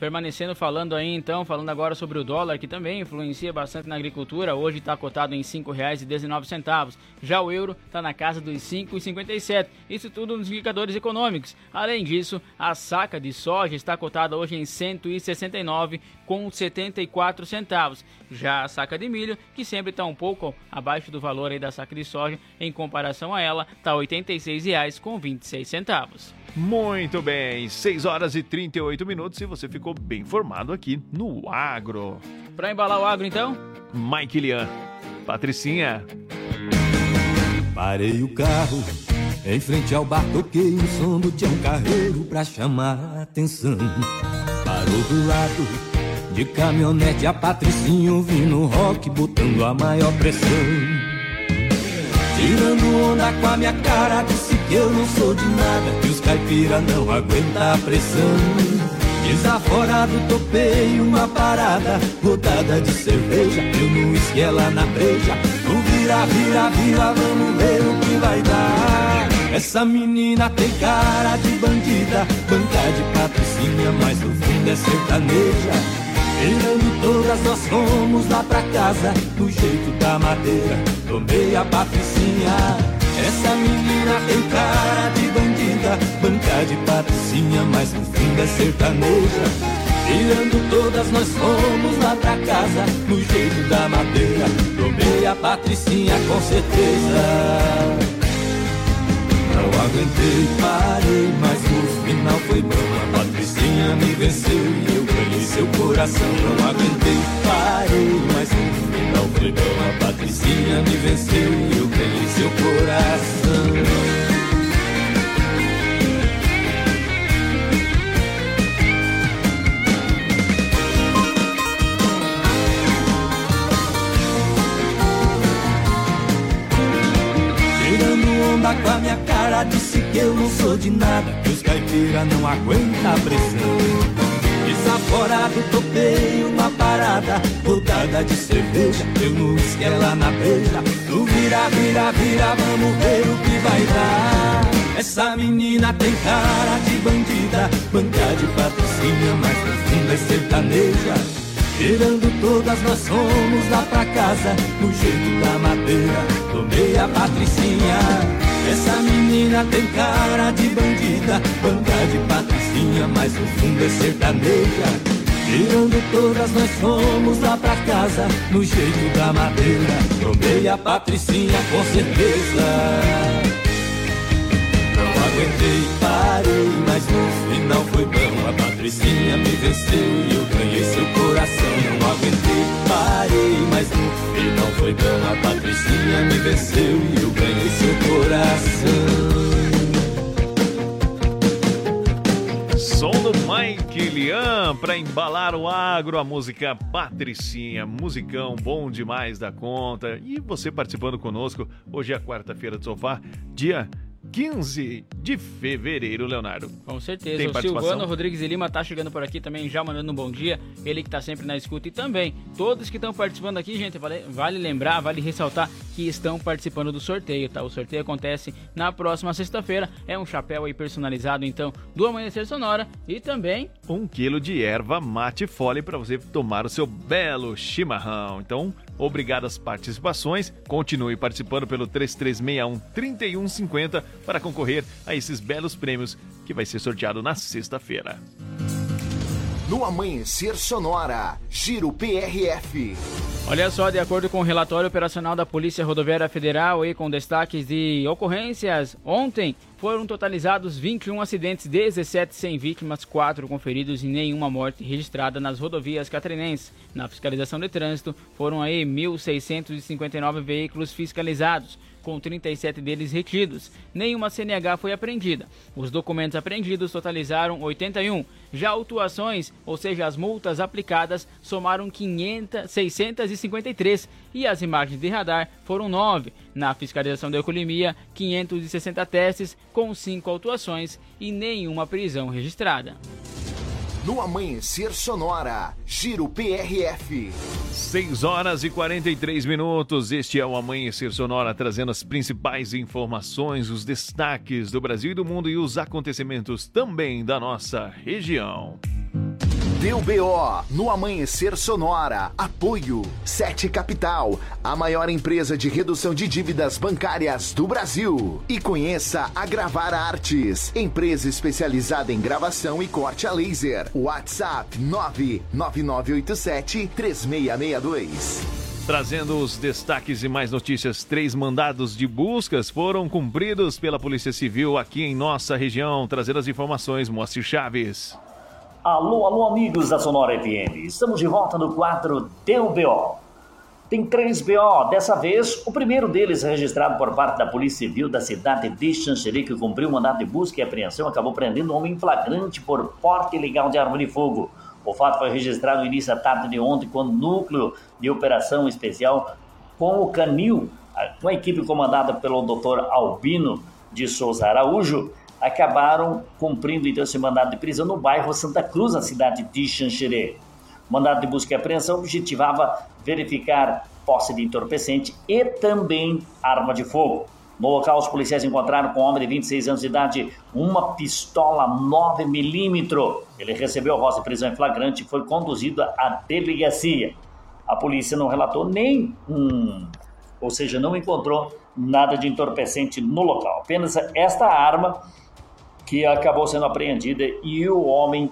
Permanecendo falando aí então, falando agora sobre o dólar, que também influencia bastante na agricultura, hoje está cotado em R$ 5,19, já o euro está na casa dos R$ 5,57, isso tudo nos indicadores econômicos. Além disso, a saca de soja está cotada hoje em R$ 169,74, já a saca de milho, que sempre está um pouco abaixo do valor aí da saca de soja, em comparação a ela, está R$ 86,26. Muito bem, 6 horas e 38 minutos e você ficou bem informado aqui no Agro. Pra embalar o Agro, então? Mike Lian, Patricinha. Parei o carro em frente ao bar, toquei o som do Tião Carreiro pra chamar a atenção. Parou do lado de caminhonete a Patricinha ouvindo rock, botando a maior pressão. Tirando onda com a minha cara, disse que eu não sou de nada, que os caipira não aguenta a pressão. Desaforado, topei uma parada, rodada de cerveja, eu no uísque, ela na breja. No vira, vira, vira, vamos ver o que vai dar. Essa menina tem cara de bandida, banca de Patricinha, mas no fundo é sertaneja. Virando todas, nós fomos lá pra casa, do jeito da madeira, tomei a Patricinha. Essa menina tem cara de bandida, banca de Patricinha, mas no fim é sertaneja. Virando todas, nós fomos lá pra casa, do jeito da madeira, tomei a Patricinha com certeza. Não aguentei, parei, mas no final foi bom. A Patricinha me venceu e eu ganhei seu coração. Não aguentei, parei, mas no final foi bom. A Patricinha me venceu e eu ganhei seu coração. Com a minha cara disse que eu não sou de nada, que os caipira não aguenta a pressão. Essa apavorado, topei uma parada, rodada de cerveja, eu no uísque, ela na beira. No vira, vira, vira, vamos ver o que vai dar. Essa menina tem cara de bandida, banca de patrocínio, mas no fundo é sertaneja. Cheirando todas, nós fomos lá pra casa, no jeito da madeira, tomei a patricinha. Essa menina tem cara de bandida, banda de patricinha, mas no fundo é sertaneja. Cheirando todas, nós fomos lá pra casa, no jeito da madeira, tomei a patricinha com certeza. Não aguentei, parei, mas no final foi bom. A patricinha me venceu e eu ganhei seu coração. Não aguentei, parei, mas no final foi bom. A patricinha me venceu e eu ganhei seu coração. Som do Mike Lian pra embalar o agro, a música Patricinha, musicão bom demais da conta. E você participando conosco, hoje é a quarta-feira do sofá, dia 15 de fevereiro, Leonardo. Com certeza. Tem o Silvano Rodrigues de Lima tá chegando por aqui também, já mandando um bom dia. Ele que tá sempre na escuta. E também, todos que estão participando aqui, gente, vale lembrar, vale ressaltar que estão participando do sorteio, tá? O sorteio acontece na próxima sexta-feira. É um chapéu aí personalizado, então, do Amanhecer Sonora. E também 1 quilo de erva mate fole para você tomar o seu belo chimarrão. Então, obrigado às participações. Continue participando pelo 3361-3150 para concorrer a esses belos prêmios que vai ser sorteado na sexta-feira. No Amanhecer Sonora, Giro PRF. Olha só, de acordo com o relatório operacional da Polícia Rodoviária Federal e com destaques de ocorrências, ontem foram totalizados 21 acidentes, 17 sem vítimas, 4 com feridos e nenhuma morte registrada nas rodovias catarinenses. Na fiscalização de trânsito, foram aí 1.659 veículos fiscalizados, com 37 deles retidos. Nenhuma CNH foi apreendida. Os documentos apreendidos totalizaram 81. Já autuações, ou seja, as multas aplicadas, somaram 653 e as imagens de radar foram 9. Na fiscalização da alcoolemia, 560 testes, com 5 autuações e nenhuma prisão registrada. No Amanhecer Sonora, Giro PRF. 6 horas e 43 minutos, este é o Amanhecer Sonora, trazendo as principais informações, os destaques do Brasil e do mundo e os acontecimentos também da nossa região. Deu BO no Amanhecer Sonora. Apoio Sete Capital, a maior empresa de redução de dívidas bancárias do Brasil. E conheça a Gravar Artes, empresa especializada em gravação e corte a laser. WhatsApp 99987-3662. Trazendo os destaques e mais notícias, 3 mandados de buscas foram cumpridos pela Polícia Civil aqui em nossa região. Trazendo as informações, Moacir Chaves. Alô, alô, amigos da Sonora FM. Estamos de volta no quadro Deu BO. Tem 3 BO, dessa vez o primeiro deles registrado por parte da Polícia Civil da cidade de Xanxerê, que cumpriu o mandato de busca e apreensão, acabou prendendo um homem em flagrante por porte ilegal de arma de fogo. O fato foi registrado no início da tarde de ontem, quando o núcleo de operação especial com o Canil, com a equipe comandada pelo Dr. Albino de Souza Araújo, acabaram cumprindo então esse mandado de prisão no bairro Santa Cruz, na cidade de Xanxerê. O mandado de busca e apreensão objetivava verificar posse de entorpecente e também arma de fogo. No local, os policiais encontraram com um homem de 26 anos de idade uma pistola 9mm. Ele recebeu voz de prisão em flagrante e foi conduzido à delegacia. A polícia não relatou ou seja, não encontrou nada de entorpecente no local. Apenas esta arma que acabou sendo apreendida e o homem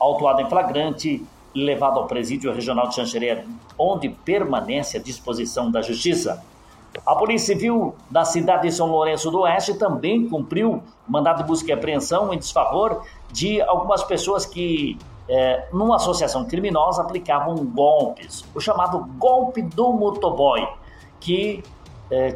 autuado em flagrante, levado ao presídio regional de Xanxerê, onde permanece à disposição da justiça. A Polícia Civil da cidade de São Lourenço do Oeste também cumpriu mandado de busca e apreensão em desfavor de algumas pessoas que, numa associação criminosa, aplicavam golpes, o chamado golpe do motoboy, que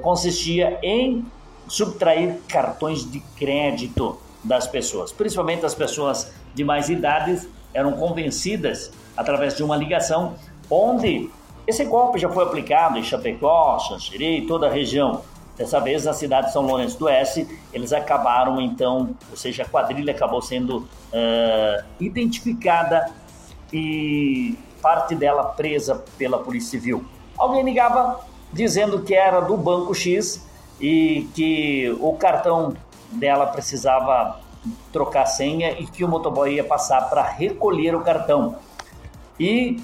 consistia em subtrair cartões de crédito das pessoas, principalmente as pessoas de mais idades, eram convencidas através de uma ligação, onde esse golpe já foi aplicado em Chapecó, Xanxerê e toda a região. Dessa vez, na cidade de São Lourenço do Oeste, eles acabaram então, ou seja, a quadrilha acabou sendo identificada e parte dela presa pela Polícia Civil. Alguém ligava dizendo que era do Banco X e que o cartão dela precisava trocar a senha e que o motoboy ia passar para recolher o cartão. E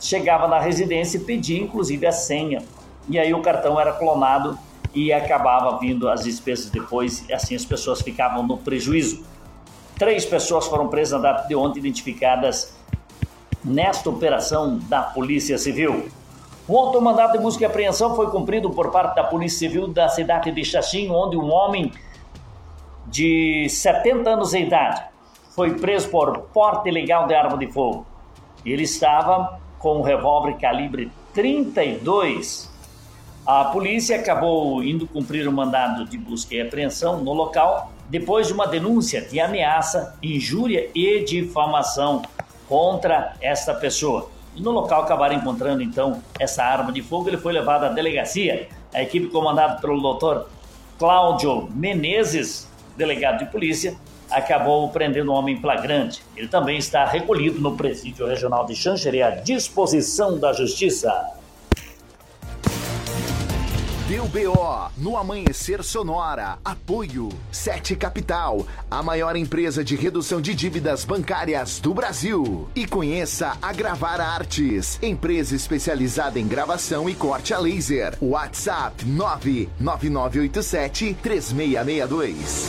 chegava na residência e pedia inclusive a senha. E aí o cartão era clonado e acabava vindo as despesas depois, e assim as pessoas ficavam no prejuízo. 3 pessoas foram presas na data de ontem, identificadas nesta operação da Polícia Civil. O outro mandado de busca e apreensão foi cumprido por parte da Polícia Civil da cidade de Xaxim, onde um homem de 70 anos de idade foi preso por porte ilegal de arma de fogo. Ele estava com um revólver calibre 32. A polícia acabou indo cumprir o mandado de busca e apreensão no local depois de uma denúncia de ameaça, injúria e difamação contra esta pessoa. E no local acabaram encontrando então essa arma de fogo. Ele foi levado à delegacia. A equipe comandada pelo Dr. Cláudio Menezes, delegado de polícia, acabou prendendo um homem em flagrante. Ele também está recolhido no presídio regional de Xanxerê à disposição da justiça. Deu BO no Amanhecer Sonora. Apoio Sete Capital, a maior empresa de redução de dívidas bancárias do Brasil. E conheça a Gravar Artes, empresa especializada em gravação e corte a laser. WhatsApp 99987-3662.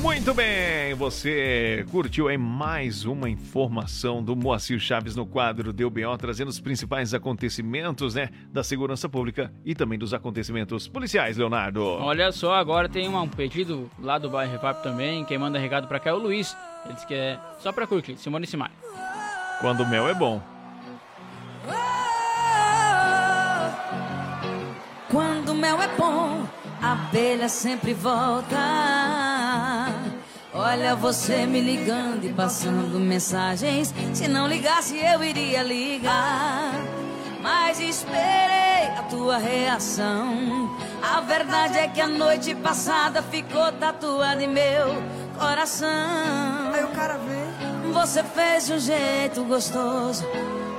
Muito bem, você curtiu aí mais uma informação do Moacir Chaves no quadro do BO, trazendo os principais acontecimentos, né, da segurança pública e também dos acontecimentos policiais, Leonardo. Olha só, agora tem um pedido lá do bairro Repap também, quem manda recado pra cá é o Luiz, ele disse que é só pra curtir, Simone e Simaria. Quando o mel é bom. Quando o mel é bom, a abelha sempre volta. Olha você me ligando e passando mensagens. Se não ligasse eu iria ligar, mas esperei a tua reação. A verdade é que a noite passada ficou tatuada em meu coração. Aí o cara vê. Você fez de um jeito gostoso,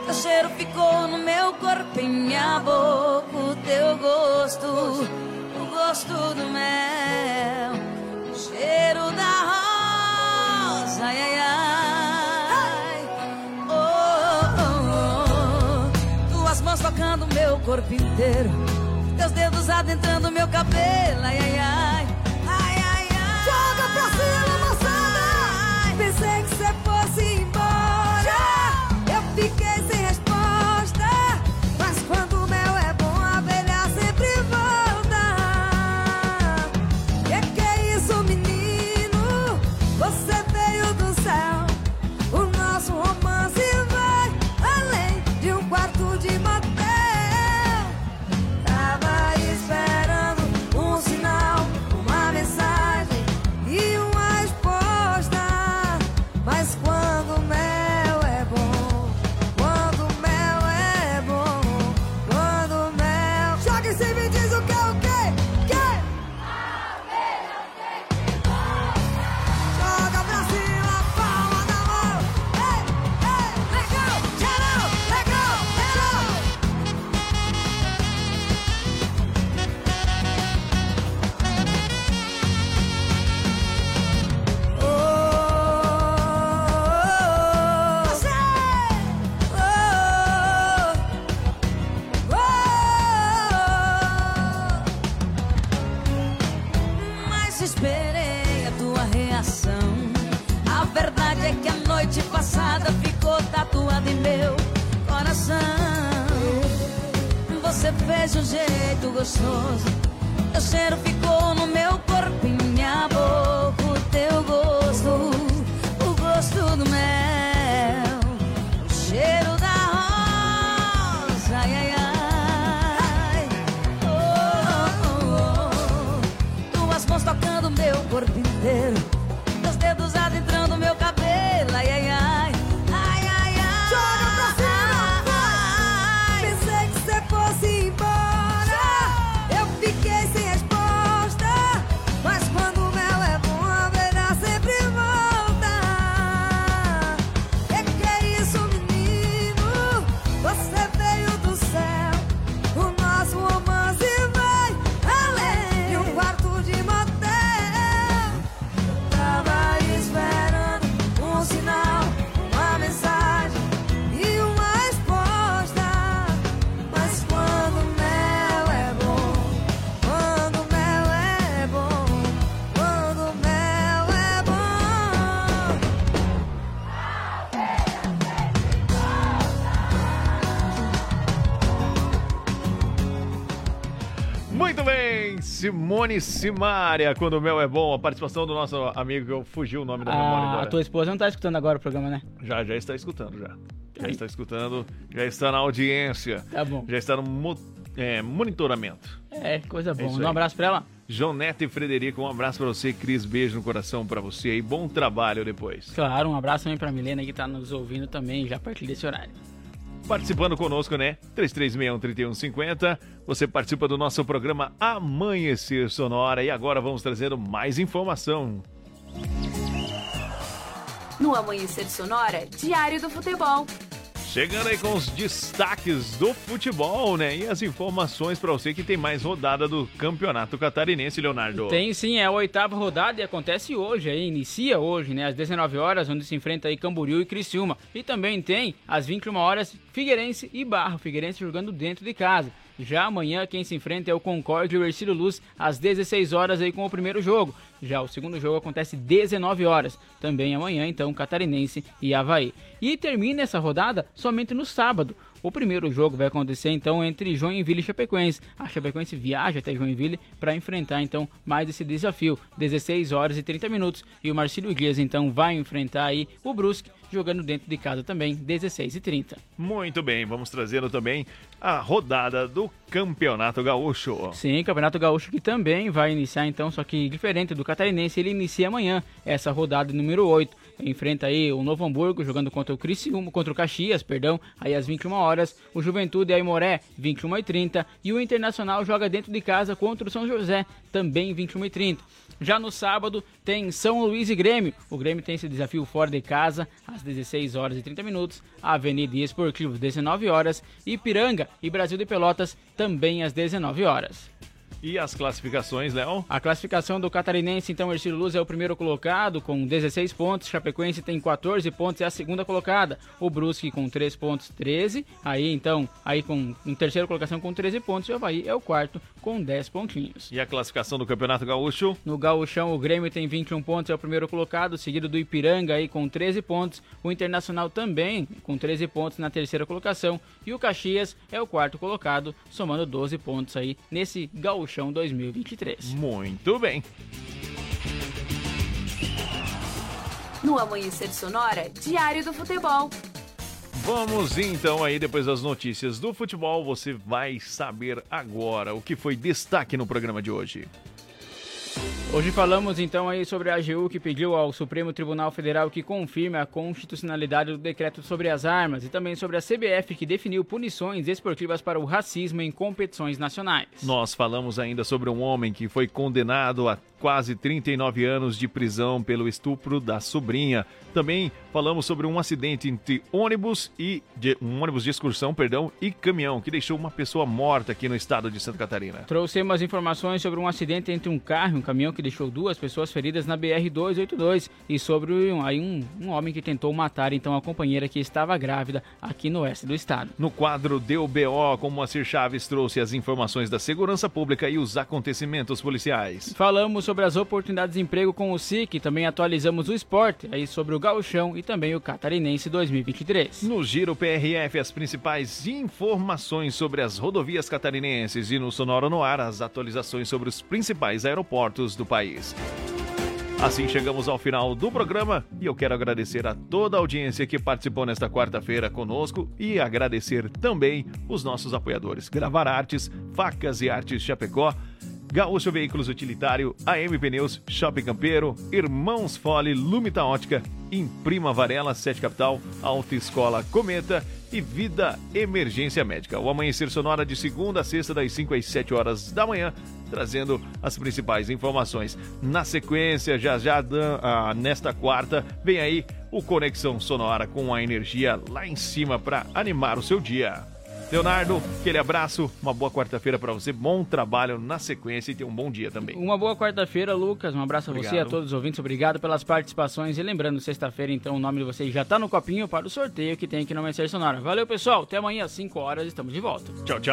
teu cheiro ficou no meu corpo, em minha boca o teu gosto, o gosto do mel, o cheiro da rosa. Ai, ai, ai, oh, oh, oh. Tuas mãos tocando meu corpo inteiro, teus dedos adentrando meu cabelo. Ai, ai, ai, ai, ai, ai. Joga pra cima, moçada. Pensei que você fosse embora. Eu fiquei sem resposta, mas quando o mel é bom, a abelha sempre volta. Que é isso, menino? Você Simone Simária, quando o mel é bom. A participação do nosso amigo, eu fugi o nome da memória agora. A tua esposa não tá escutando agora o programa, né? Já está escutando, já. Já está escutando, já está na audiência. Tá bom. Já está no monitoramento. É, coisa boa. Um abraço pra ela. Jonete e Frederico, um abraço pra você. Cris, beijo no coração pra você e bom trabalho depois. Claro, um abraço também pra Milena que tá nos ouvindo também já a partir desse horário. Participando conosco, né? 3361-3150. Você participa do nosso programa Amanhecer Sonora. E agora vamos trazendo mais informação. No Amanhecer Sonora, Diário do Futebol. Chegando aí com os destaques do futebol, né? E as informações para você que tem mais rodada do Campeonato Catarinense, Leonardo. Tem sim, é a oitava rodada e acontece hoje, aí inicia hoje, né? Às 19 horas, onde se enfrenta aí Camboriú e Criciúma. E também tem, às 21 horas, Figueirense e Barro. Figueirense jogando dentro de casa. Já amanhã quem se enfrenta é o Concórdia e o Ercílio Luz às 16 horas aí com o primeiro jogo. Já o segundo jogo acontece às 19 horas. Também amanhã, então, Catarinense e Avaí. E termina essa rodada somente no sábado. O primeiro jogo vai acontecer, então, entre Joinville e Chapecoense. A Chapecoense viaja até Joinville para enfrentar, então, mais esse desafio. 16 horas e 30 minutos. E o Marcílio Dias, então, vai enfrentar aí o Brusque, jogando dentro de casa também, 16h30. Muito bem, vamos trazendo também a rodada do Campeonato Gaúcho. Sim, Campeonato Gaúcho que também vai iniciar, então, só que diferente do Catarinense, ele inicia amanhã, essa rodada número 8. Enfrenta aí o Novo Hamburgo, jogando contra o Criciúma, contra o Caxias, perdão, aí às 21 horas, o Juventude e Aimoré, 21h30, e o Internacional joga dentro de casa contra o São José, também 21h30. Já no sábado tem São Luís e Grêmio. O Grêmio tem esse desafio fora de casa, às 16h30, Avenida e Esportivo, 19h, Ipiranga e Brasil de Pelotas, também às 19h. E as classificações, Léo? A classificação do Catarinense, então, o Ercílio Luz é o primeiro colocado com 16 pontos. Chapecoense tem 14 pontos, é a segunda colocada. O Brusque com 3 pontos, 13. Aí, então, aí com em terceira colocação com 13 pontos. E o Avaí é o quarto com 10 pontinhos. E a classificação do Campeonato Gaúcho? No Gaúchão, o Grêmio tem 21 pontos, é o primeiro colocado. Seguido do Ipiranga aí com 13 pontos. O Internacional também com 13 pontos na terceira colocação. E o Caxias é o quarto colocado, somando 12 pontos aí nesse Gaúcho 2023. Muito bem. No Amanhecer Sonora, Diário do Futebol. Vamos então aí, depois das notícias do futebol, você vai saber agora o que foi destaque no programa de hoje. Hoje falamos então aí sobre a AGU, que pediu ao Supremo Tribunal Federal que confirme a constitucionalidade do decreto sobre as armas, e também sobre a CBF, que definiu punições esportivas para o racismo em competições nacionais. Nós falamos ainda sobre um homem que foi condenado a quase 39 anos de prisão pelo estupro da sobrinha. Também falamos sobre um acidente entre ônibus de excursão e caminhão, que deixou uma pessoa morta aqui no estado de Santa Catarina. Trouxemos informações sobre um acidente entre um carro e um caminhão que deixou 2 pessoas feridas na BR-282, e sobre um homem que tentou matar então a companheira que estava grávida aqui no oeste do estado. No quadro Deu BO, com Moacir Chaves, trouxe as informações da segurança pública e os acontecimentos policiais. Falamos sobre as oportunidades de emprego com o SIC, também atualizamos o esporte, aí sobre o Gauchão e também o Catarinense 2023. No Giro PRF, as principais informações sobre as rodovias catarinenses, e no Sonora no Ar, as atualizações sobre os principais aeroportos do país. Assim chegamos ao final do programa e eu quero agradecer a toda a audiência que participou nesta quarta-feira conosco, e agradecer também os nossos apoiadores: Gravar Artes, Facas e Artes Chapecó, Gaúcho Veículos Utilitário, MPneus, Shopping Campeiro, Irmãos Fole, Lumita Ótica, Imprima Varela, Sete Capital, Autoescola Cometa e Vida Emergência Médica. O Amanhecer Sonora, de segunda a sexta, das 5 às 7 horas da manhã, trazendo as principais informações. Na sequência, nesta quarta, vem aí o Conexão Sonora com a energia lá em cima para animar o seu dia. Leonardo, aquele abraço, uma boa quarta-feira para você, bom trabalho na sequência e tenha um bom dia também. Uma boa quarta-feira, Lucas, um abraço a você e a todos os ouvintes, obrigado pelas participações, e lembrando, sexta-feira, então, o nome de vocês já está no copinho para o sorteio que tem aqui no Amanhecer Sonora. Valeu, pessoal, até amanhã às 5 horas, estamos de volta. Tchau, tchau.